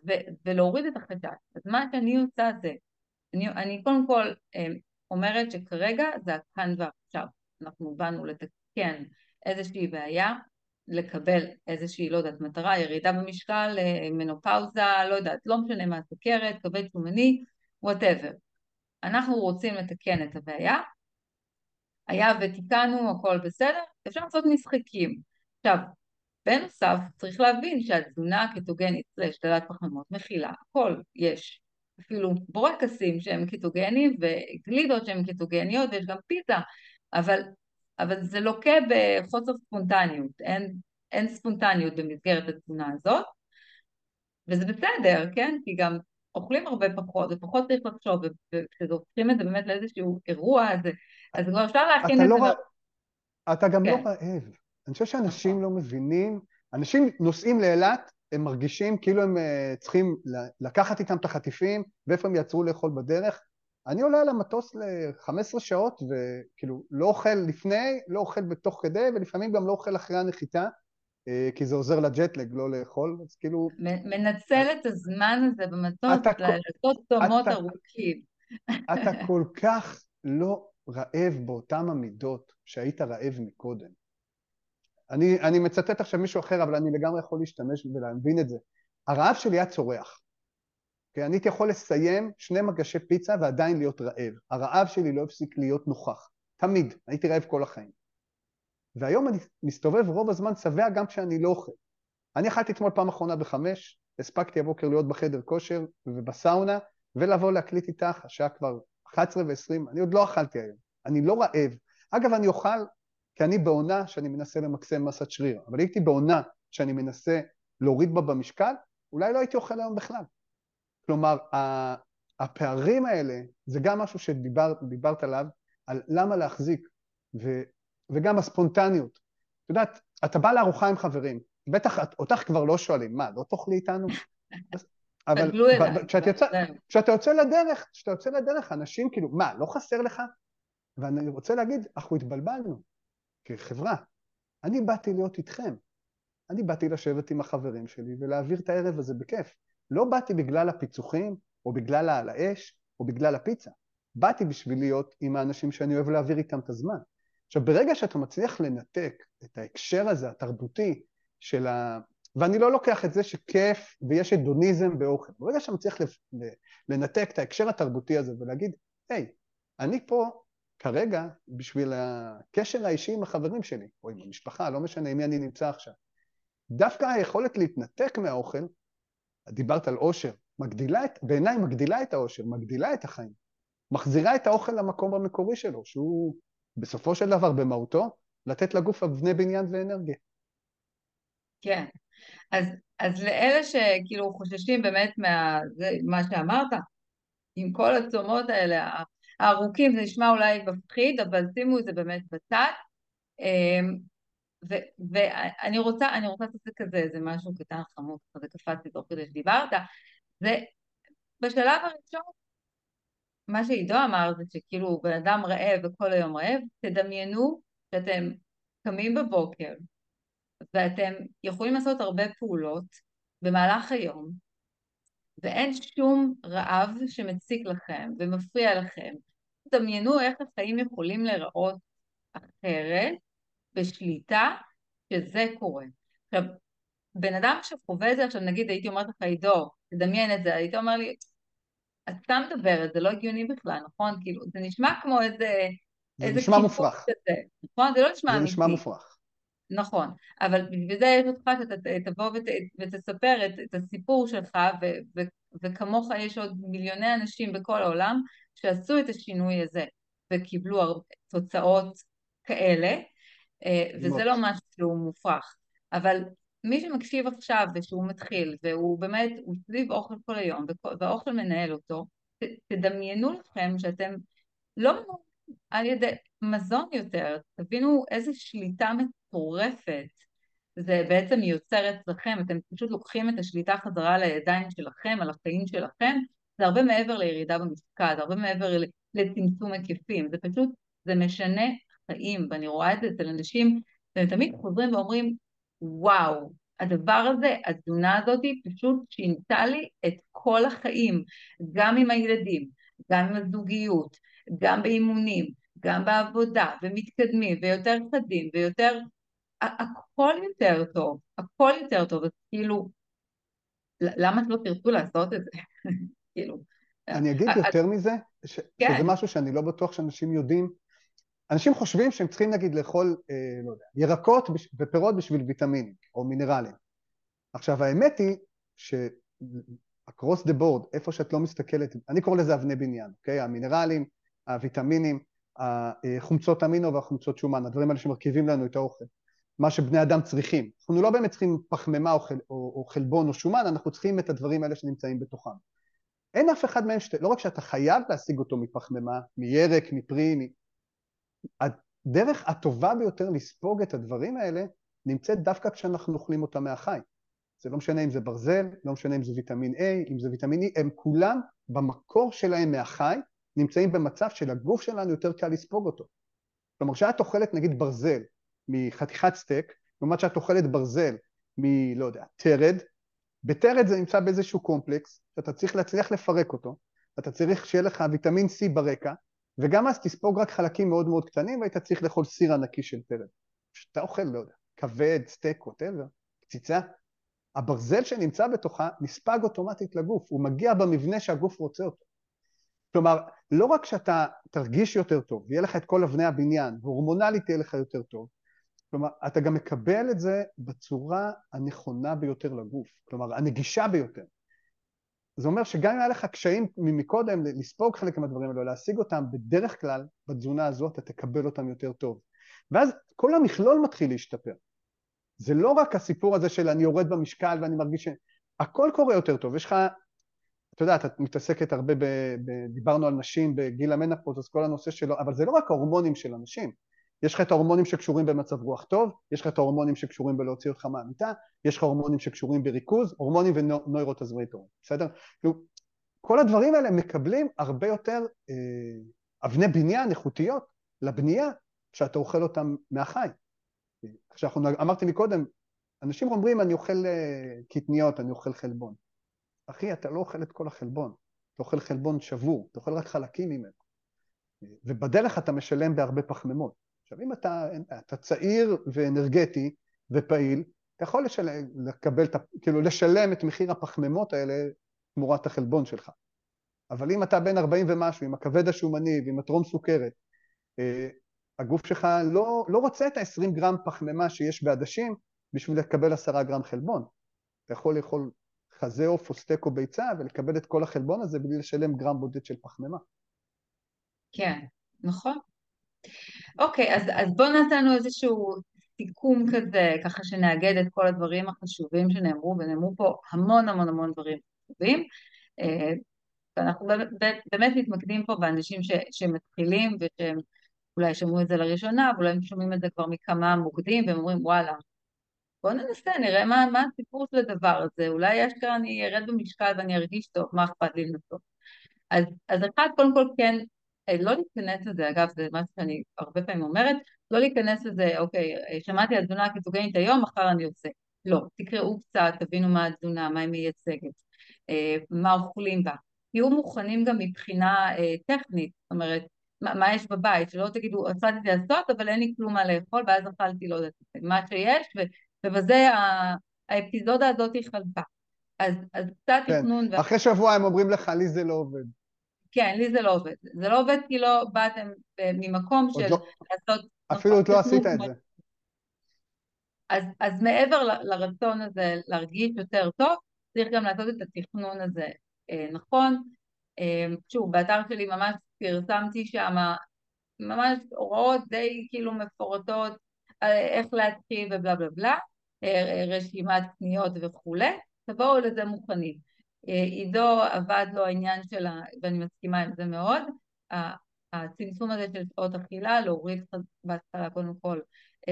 ו- ולהוריד את החשש. אז מה שאני עושה זה, אני, אני קודם כל אומרת שכרגע זה כאן ועכשיו. אנחנו באנו לתקן איזושהי בעיה, לקבל איזושהי, לא יודעת, מטרה, ירידה במשקל, מנופאוזה, לא יודעת, לא משנה מה, סוכרת, כבד שומני, whatever. אנחנו רוצים לתקן את הבעיה, היה ותיקנו, הכל בסדר, אפשר לעשות משחקים. עכשיו, בנוסף, צריך להבין שהתזונה הקטוגנית, השתלת פחמימות, מכילה, הכל יש. אפילו ברקסים שהם קטוגנים, וגלידות שהם קטוגניות, ויש גם פיצה, אבל... אבל זה לוקה בחוסר ספונטניות, אין, אין ספונטניות במסגרת התזונה הזאת, וזה בסדר, כן? כי גם אוכלים הרבה פחות, ופחות צריך לחשוב, וכשזורכים את זה באמת לאיזשהו אירוע, אז, אז כבר אפשר להכין את לא זה. רע... לא... אתה גם כן. לא רעב. אני חושב שאנשים לא מבינים, אנשים נוסעים לאילת, הם מרגישים כאילו הם צריכים לקחת איתם את החטיפים, ואיפה הם יצרו לאכול בדרך, אני עולה על המטוס ל-חמש עשרה שעות, וכאילו לא אוכל לפני, לא אוכל בתוך כדי, ולפעמים גם לא אוכל אחרי הנחיתה, כי זה עוזר לג'טלג לא לאכול, אז כאילו... מנצל את הזמן הזה במטוס, לעשות תומות ארוכים. אתה כל כך לא רעב באותם המידות שהיית רעב מקודם. אני, אני מצטט עכשיו מישהו אחר, אבל אני לגמרי יכול להשתמש ולהבין את זה. הרעב שלי היה צורח. כי אני יכול לסיים שני מגשי פיצה ועדיין להיות רעב. הרעב שלי לא הפסיק להיות נוכח. תמיד. הייתי רעב כל החיים. והיום אני מסתובב רוב הזמן שבע גם כשאני לא אוכל. אני אכלתי אתמול פעם אחרונה בחמש, הספקתי הבוקר להיות בחדר כושר ובסאונה, ולבוא להקליט איתך, השעה כבר אחת עשרה ועשרים, אני עוד לא אכלתי היום. אני לא רעב. אגב, אני אוכל כי אני בעונה שאני מנסה למקסם מסת שריר, אבל הייתי בעונה שאני מנסה להוריד בה במשקל, אולי לא הייתי אוכל היום בכלל. כלומר, הפערים האלה, זה גם משהו שדיברת עליו, על למה להחזיק, ו, וגם הספונטניות. את יודעת, אתה בא לארוחה עם חברים, בטח אותך כבר לא שואלים, מה, לא תאכלי איתנו? אבל כשאתה יוצא לדרך, כשאתה יוצא לדרך, אנשים כאילו, מה, לא חסר לך? ואני רוצה להגיד, אנחנו התבלבלנו, כחברה. אני באתי להיות איתכם, אני באתי לשבת עם החברים שלי, ולהעביר את הערב הזה בכיף. לא באתי בגלל הפיצוחים, או בגלל העל האש, או בגלל הפיצה. באתי בשביל להיות עם האנשים שאני אוהב להעביר איתם את הזמן. עכשיו, ברגע שאתה מצליח לנתק את ההקשר הזה, התרבותי, של ה... ואני לא לוקח את זה שכיף ויש אדוניזם באוכל. ברגע שאתה מצליח לנתק את ההקשר התרבותי הזה ולהגיד, היי, אני פה כרגע בשביל הקשר האישי עם החברים שלי, או עם המשפחה, לא משנה עם מי אני נמצא עכשיו. דווקא היכולת להתנתק מהאוכל, דיברת על אושר, מגדילה את, בעיניי מגדילה את האושר, מגדילה את החיים, מחזירה את האוכל למקום המקורי שלו, שהוא בסופו של דבר במהותו, לתת לגוף אבני בניין ואנרגיה. כן, אז, אז לאלה שכאילו חוששים באמת מה, זה, מה שאמרת, עם כל הצומות האלה, הארוכים זה נשמע אולי מפחיד, אבל שימו את זה באמת בצד, ואני רוצה, אני רוצה לעשות את כזה, זה משהו קטן חמוד, זה קפצתי תוך כדי שדיברת, זה בשלב הראשון, מה שעידו אמר זה שכאילו בן אדם רעב וכל היום רעב, תדמיינו שאתם קמים בבוקר, ואתם יכולים לעשות הרבה פעולות במהלך היום, ואין שום רעב שמציק לכם ומפריע לכם, תדמיינו איך החיים יכולים לראות אחרת, בשליטה שזה קורה. עכשיו, בן אדם שחווה את זה, עכשיו נגיד, הייתי אומרת לך, עידו, תדמיין את זה, הייתי אומר לי, את סתם דברת, זה לא הגיוני בכלל, נכון? כאילו, זה נשמע כמו איזה... זה נשמע מופרך. נכון? זה לא נשמע אמיתי. זה נשמע מופרך. נכון, אבל בשביל זה יש אותך שתבוא ותספר את הסיפור שלך, וכמוך יש עוד מיליוני אנשים בכל העולם שעשו את השינוי הזה. וקיבלו תוצאות כאלה, וזה לא משהו מופרך. אבל מי שמקשיב עכשיו ושהוא מתחיל, והוא באמת, הוא סביב אוכל כל היום, והאוכל מנהל אותו, תדמיינו לכם שאתם לא על ידי מזון יותר, תבינו איזו שליטה מטורפת, זה בעצם יוצר אצלכם, אתם פשוט לוקחים את השליטה חזרה לידיים שלכם, על החיים שלכם, זה הרבה מעבר לירידה במשקל, זה הרבה מעבר לצמצום היקפים, זה פשוט, זה משנה חיים, ואני רואה את זה אצל אנשים, והם תמיד חוזרים ואומרים, וואו, הדבר הזה, התזונה הזאת פשוט שינתה לי את כל החיים, גם עם הילדים, גם עם הזוגיות, גם באימונים, גם בעבודה, ומתקדמים, ויותר חדים, ויותר, הכל יותר טוב, הכל יותר טוב, אז כאילו, למה לא תרצו לעשות את זה? כאילו. אני אגיד יותר מזה, שזה משהו שאני לא בטוח שאנשים יודעים, אנשים חושבים שהם צריכים נגיד לאכול, לא יודע, ירקות ופירות בשביל ויטמינים או מינרלים. עכשיו האמת היא ש-across the board, איפה שאת לא מסתכלת, אני קורא לזה אבני בניין, אוקיי? המינרלים, הויטמינים, החומצות אמינו והחומצות שומן, הדברים האלה שמרכיבים לנו את האוכל, מה שבני אדם צריכים. אנחנו לא באמת צריכים פחמימה או, חל, או, או חלבון או שומן, אנחנו צריכים את הדברים האלה שנמצאים בתוכם. אין אף אחד מהם, שת... לא רק שאתה חייב להשיג אותו מפחמימה, מירק, מפרי, מ... הדרך הטובה ביותר לספוג את הדברים האלה נמצאת דווקא כשאנחנו אוכלים אותה מהחי. זה לא משנה אם זה ברזל, לא משנה אם זה ויטמין A, אם זה ויטמין E, הם כולם במקור שלהם מהחי נמצאים במצב שלגוף שלנו יותר קל לספוג אותו. כלומר, שאת אוכלת נגיד ברזל מחתיכת סטייק, לעומת שאת אוכלת ברזל מ, לא יודע, תרד, בתרד זה נמצא באיזשהו קומפלקס, שאתה צריך להצליח לפרק אותו, אתה צריך שיהיה לך ויטמין C ברקע, וגם אז תספוג רק חלקים מאוד מאוד קטנים, והיית צריך לאכול סיר ענקי של תרד. שאתה אוכל, לא יודע, כבד, סטייק, whatever, קציצה, הברזל שנמצא בתוכה נספג אוטומטית לגוף, הוא מגיע במבנה שהגוף רוצה אותו. כלומר, לא רק שאתה תרגיש יותר טוב, ויהיה לך את כל אבני הבניין, והורמונלית יהיה לך יותר טוב, כלומר, אתה גם מקבל את זה בצורה הנכונה ביותר לגוף, כלומר, הנגישה ביותר. זה אומר שגם אם היה לך קשיים ממקודם לספוג חלק מהדברים האלו, להשיג אותם, בדרך כלל, בתזונה הזאת, אתה תקבל אותם יותר טוב. ואז כל המכלול מתחיל להשתפר. זה לא רק הסיפור הזה של אני יורד במשקל ואני מרגיש ש... הכל קורה יותר טוב. יש לך, אתה יודע, אתה מתעסקת הרבה, ב... דיברנו על נשים בגיל המנפאוז, אז כל הנושא שלו, אבל זה לא רק ההורמונים של אנשים. יש לך את ההורמונים שקשורים במצב רוח טוב, יש לך את ההורמונים שקשורים בלהוציא אותך מהמיטה, יש לך הורמונים שקשורים בריכוז, הורמונים ונוירוטרנסמיטרים, בסדר? כל הדברים האלה מקבלים הרבה יותר אבני בניין איכותיות לבנייה שאתה אוכל אותם מהחי. כשאנחנו, אמרתי לי קודם, אנשים אומרים אני אוכל קטניות, אני אוכל חלבון. אחי, אתה לא אוכל את כל החלבון, אתה אוכל חלבון שבור, אתה אוכל רק חלקים ממנו, ובדרך אתה משלם בהרבה פחמימות. עכשיו, אם אתה, אתה צעיר ואנרגטי ופעיל, אתה יכול לשלם, לקבל, כאילו, לשלם את מחיר הפחממות האלה תמורת החלבון שלך. אבל אם אתה בין ארבעים ומשהו, עם הכבד השומני ועם הטרום סוכרת, הגוף שלך לא, לא רוצה את ה-עשרים גרם פחממה שיש בעדשים בשביל לקבל עשרה גרם חלבון. אתה יכול לאכול חזה או פוסטק או ביצה ולקבל את כל החלבון הזה בלי לשלם גרם בודד של פחממה. כן, נכון. אוקיי, אז, אז בוא נתנו איזשהו סיכום כזה, ככה שנאגד את כל הדברים החשובים שנאמרו, ונאמרו פה המון המון המון דברים חשובים, ואנחנו באמת מתמקדים פה באנשים ש, שמתחילים, ושהם אולי שמעו את זה לראשונה, ואולי הם שומעים את זה כבר מכמה מוקדים, והם אומרים וואלה, בוא ננסה, נראה מה, מה הסיפור של הדבר הזה, אולי אשכרה אני ארד במשקל ואני ארגיש טוב, מה אכפת לי לנסות. אז, אז אחד, קודם כל כן, לא להיכנס לזה, אגב, זה מה שאני הרבה פעמים אומרת, לא להיכנס לזה, אוקיי, שמעתי על תזונה קטוגנית היום, מחר אני עושה. לא, תקראו קצת, תבינו מה התזונה, מה היא מייצגת, מה אוכלים בה. תהיו מוכנים גם מבחינה טכנית, זאת אומרת, מה יש בבית, שלא תגידו, רציתי לעשות, אבל אין לי כלום מה לאכול, ואז אכלתי לא יודעת מה שיש, ובזה האפיזודה הזאת היא חלפה. אז קצת תכנון. אחרי שבוע הם אומרים לך, לי זה לא עובד. כן, לי זה לא עובד. זה לא עובד כי לא באתם ממקום של לעשות... אפילו עוד לא עשית את זה. אז מעבר לרצון הזה להרגיש יותר טוב, צריך גם לעשות את התכנון הזה נכון. שוב, באתר שלי ממש פרסמתי שם ממש הוראות די כאילו מפורטות איך להתחיל ובלה בלה בלה, רשימת קניות וכולי, תבואו לזה מוכנים. עידו עבד לו העניין שלה, ואני מסכימה עם זה מאוד, הצמצום הזה של שעות אכילה, להוריד בהתחלה קודם כל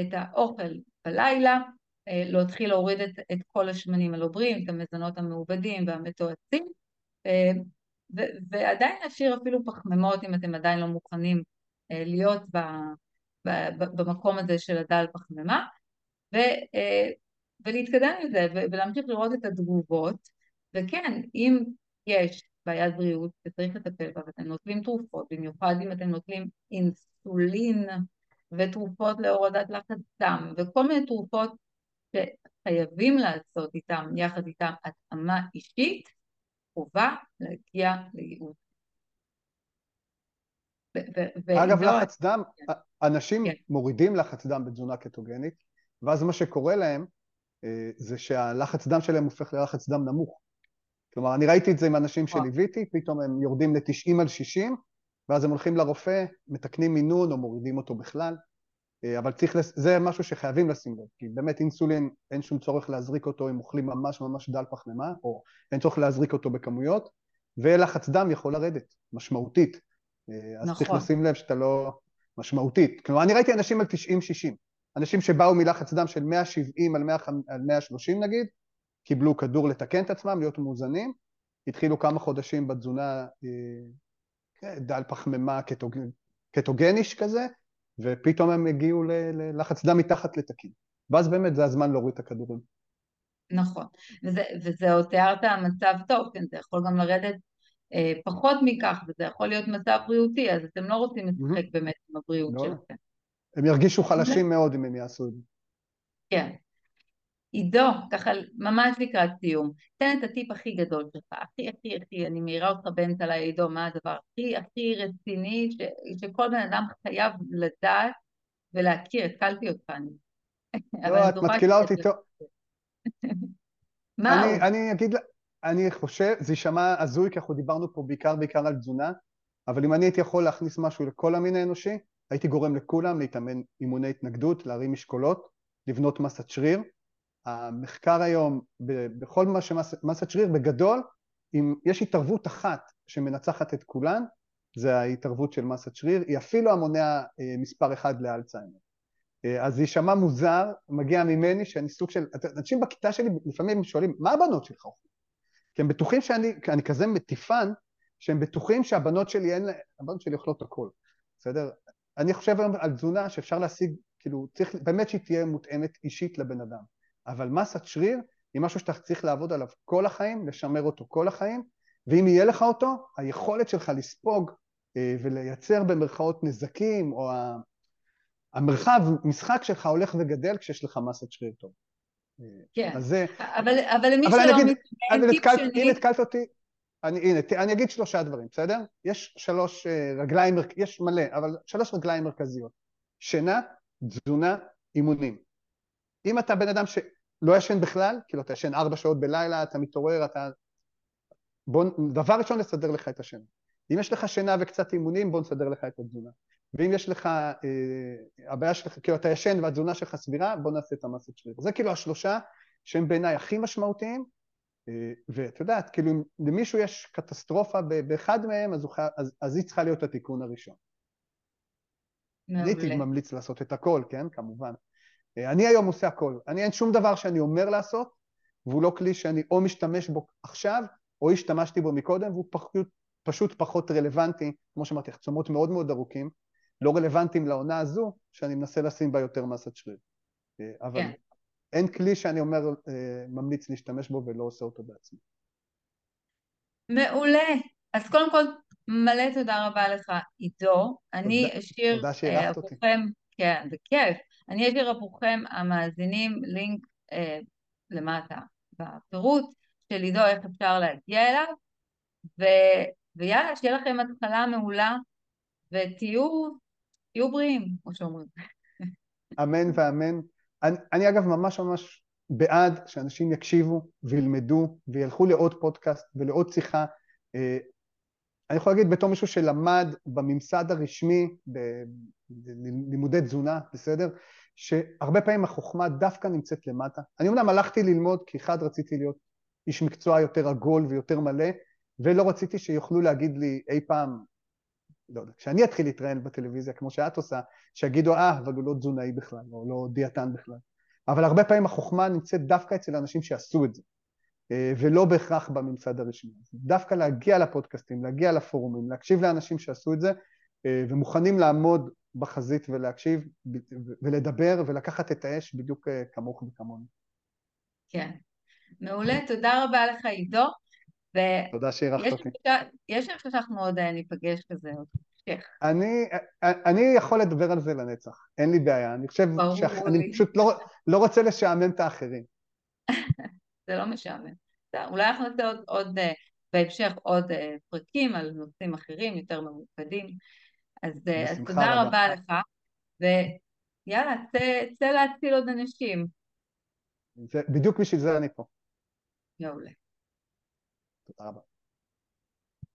את האוכל בלילה, להתחיל להוריד את, את כל השמנים הלוברים, את המזונות המעובדים והמתועצים, ו- ועדיין להשאיר אפילו פחמימות, אם אתם עדיין לא מוכנים להיות ב- ב- ב- במקום הזה של הדל פחמימה, ו- ולהתקדם עם זה, ו- ולהמשיך לראות את התגובות, וכן, אם יש בעיית בריאות שצריך לטפל בה, ואתם נוטלים תרופות, במיוחד אם אתם נוטלים אינסולין, ותרופות להורדת לחץ דם, וכל מיני תרופות שחייבים לעשות איתם, יחד איתם, התאמה אישית, חובה להגיע לייעוד. אגב, לחץ דם, אנשים מורידים לחץ דם בתזונה קטוגנית, ואז מה שקורה להם, זה שהלחץ דם שלהם הופך ללחץ דם נמוך. כלומר, אני ראיתי את זה עם אנשים שליוויתי, פתאום הם יורדים ל-תשעים על שישים, ואז הם הולכים לרופא, מתקנים מינון או מורידים אותו בכלל, אבל צריך, זה משהו שחייבים לשים לב, כי באמת אינסולין, אין שום צורך להזריק אותו, אם אוכלים ממש ממש דל פחמימה, או אין צורך להזריק אותו בכמויות, ולחץ דם יכול לרדת, משמעותית. אז צריך לשים לב שאתה לא משמעותית. כלומר, אני ראיתי אנשים על תשעים שישים, אנשים שבאו מלחץ דם של מאה שבעים על מאה שלושים נגיד, קיבלו כדור לתקן את עצמם, להיות מאוזנים, התחילו כמה חודשים בתזונה דל פחמימה קטוגניש כזה, ופתאום הם הגיעו ללחץ דם מתחת לתקין. ואז באמת זה הזמן להוריד את הכדורים. נכון, וזה, וזה עוד תיארת המצב טוב, כן, זה יכול גם לרדת אה, פחות מכך, וזה יכול להיות מצב בריאותי, אז אתם לא רוצים לשחק mm-hmm. באמת עם הבריאות לא. שלכם. הם ירגישו חלשים מאוד אם הם יעשו את זה. כן. עידו, ככה ממש לקראת סיום, תן את הטיפ הכי גדול שלך, הכי הכי הכי, אני מעירה אותך באמצע עליי עידו, מה הדבר הכי הכי רציני, ש, שכל בן אדם חייב לדעת ולהכיר, התקלתי אותך. לא, את מתקילה אותי טוב. מה? אני, אני אגיד, אני חושב, זה יישמע הזוי, כי אנחנו דיברנו פה בעיקר בעיקר על תזונה, אבל אם אני הייתי יכול להכניס משהו לכל המין האנושי, הייתי גורם לכולם להתאמן אימוני התנגדות, להרים משקולות, לבנות מסת שריר, המחקר היום, בכל מה שמסת שריר, בגדול, אם יש התערבות אחת שמנצחת את כולן, זה ההתערבות של מסת שריר, היא אפילו המונע מספר אחד לאלצהיימר. אז זה יישמע מוזר, מגיע ממני שאני סוג של, אנשים בכיתה שלי לפעמים שואלים, מה הבנות שלך? כי הם בטוחים שאני, אני כזה מטיפן, שהם בטוחים שהבנות שלי אין, הבנות שלי אוכלות הכל, בסדר? אני חושב על תזונה שאפשר להשיג, כאילו, צריך, באמת שהיא תהיה מותאמת אישית לבן אדם. אבל מסת שריר היא משהו שאתה צריך לעבוד עליו כל החיים, לשמר אותו כל החיים, ואם יהיה לך אותו, היכולת שלך לספוג ולייצר במרכאות נזקים, או המרחב, משחק שלך הולך וגדל כשיש לך מסת שריר טוב. כן, אז זה, אבל, אבל למי אבל שלא מתאמן טיפ התקל, שני. אם התקלת אותי, אני, הנה, אני אגיד שלושה דברים, בסדר? יש שלוש רגליים, יש מלא, אבל שלוש רגליים מרכזיות. שינה, תזונה, אימונים. אם אתה בן אדם שלא ישן בכלל, כאילו אתה ישן ארבע שעות בלילה, אתה מתעורר, אתה... בוא... דבר ראשון לסדר לך את השינה. אם יש לך שינה וקצת אימונים, בוא נסדר לך את התזונה. ואם יש לך, אה, הבעיה שלך, כאילו אתה ישן והתזונה שלך סבירה, בוא נעשה את המסת שריר. זה כאילו השלושה שהם בעיניי הכי משמעותיים, אה, ואת יודעת, כאילו אם למישהו יש קטסטרופה באחד מהם, אז, חי... אז, אז היא צריכה להיות התיקון הראשון. הייתי ממליץ לעשות את הכל, כן? כמובן. אני היום עושה הכל, אני אין שום דבר שאני אומר לעשות, והוא לא כלי שאני או משתמש בו עכשיו, או השתמשתי בו מקודם, והוא פשוט, פשוט פחות רלוונטי, כמו שאמרתי, חצומות מאוד מאוד ארוכים, לא רלוונטיים לעונה הזו, שאני מנסה לשים בה יותר מסת שריר. אבל yeah. אין כלי שאני אומר, ממליץ להשתמש בו ולא עושה אותו בעצמי. מעולה, אז קודם כל מלא תודה רבה לך עידו, אני אשאיר... תודה שהערכת אותי. כן, זה כיף. אני אשאיר עבורכם המאזינים לינק אה, למטה בפירוט של עידו, איך אפשר להגיע אליו, ו, ויאללה, שיהיה לכם התחלה מעולה, ותהיו תהיו בריאים, כמו שאומרים. אמן ואמן. אני, אני אגב ממש ממש בעד שאנשים יקשיבו וילמדו, וילכו לעוד פודקאסט ולעוד שיחה, אה, אני יכול להגיד בתור מישהו שלמד בממסד הרשמי, בלימודי תזונה, בסדר? שהרבה פעמים החוכמה דווקא נמצאת למטה. אני אומנם הלכתי ללמוד, כי אחד רציתי להיות איש מקצוע יותר עגול ויותר מלא, ולא רציתי שיוכלו להגיד לי אי פעם, לא יודע, כשאני אתחיל להתראיין בטלוויזיה, כמו שאת עושה, שיגידו, אה, אבל הוא לא תזונאי בכלל, או לא דיאטן בכלל. אבל הרבה פעמים החוכמה נמצאת דווקא אצל אנשים שעשו את זה, ולא בהכרח בממסד הרשמי. דווקא להגיע לפודקאסטים, להגיע לפורומים, להקשיב לאנשים שעשו את זה, ומוכנים לעמוד בחזית ולהקשיב, ולדבר, ולקחת את האש בדיוק כמוך וכמוני. כן. מעולה, תודה רבה לך, עידו. תודה שאירחת אותי. יש לך שאנחנו עוד ניפגש כזה עוד המשך. אני יכול לדבר על זה לנצח, אין לי בעיה. אני חושב שאני פשוט לא רוצה לשעמם את האחרים. זה לא משעמם. אולי אנחנו נעשה עוד בהמשך עוד פרקים על נושאים אחרים, יותר ממוקדים. אז תודה רבה לך, ויאללה, צא להציל עוד אנשים. בדיוק בשביל זה אני פה. מעולה. תודה רבה.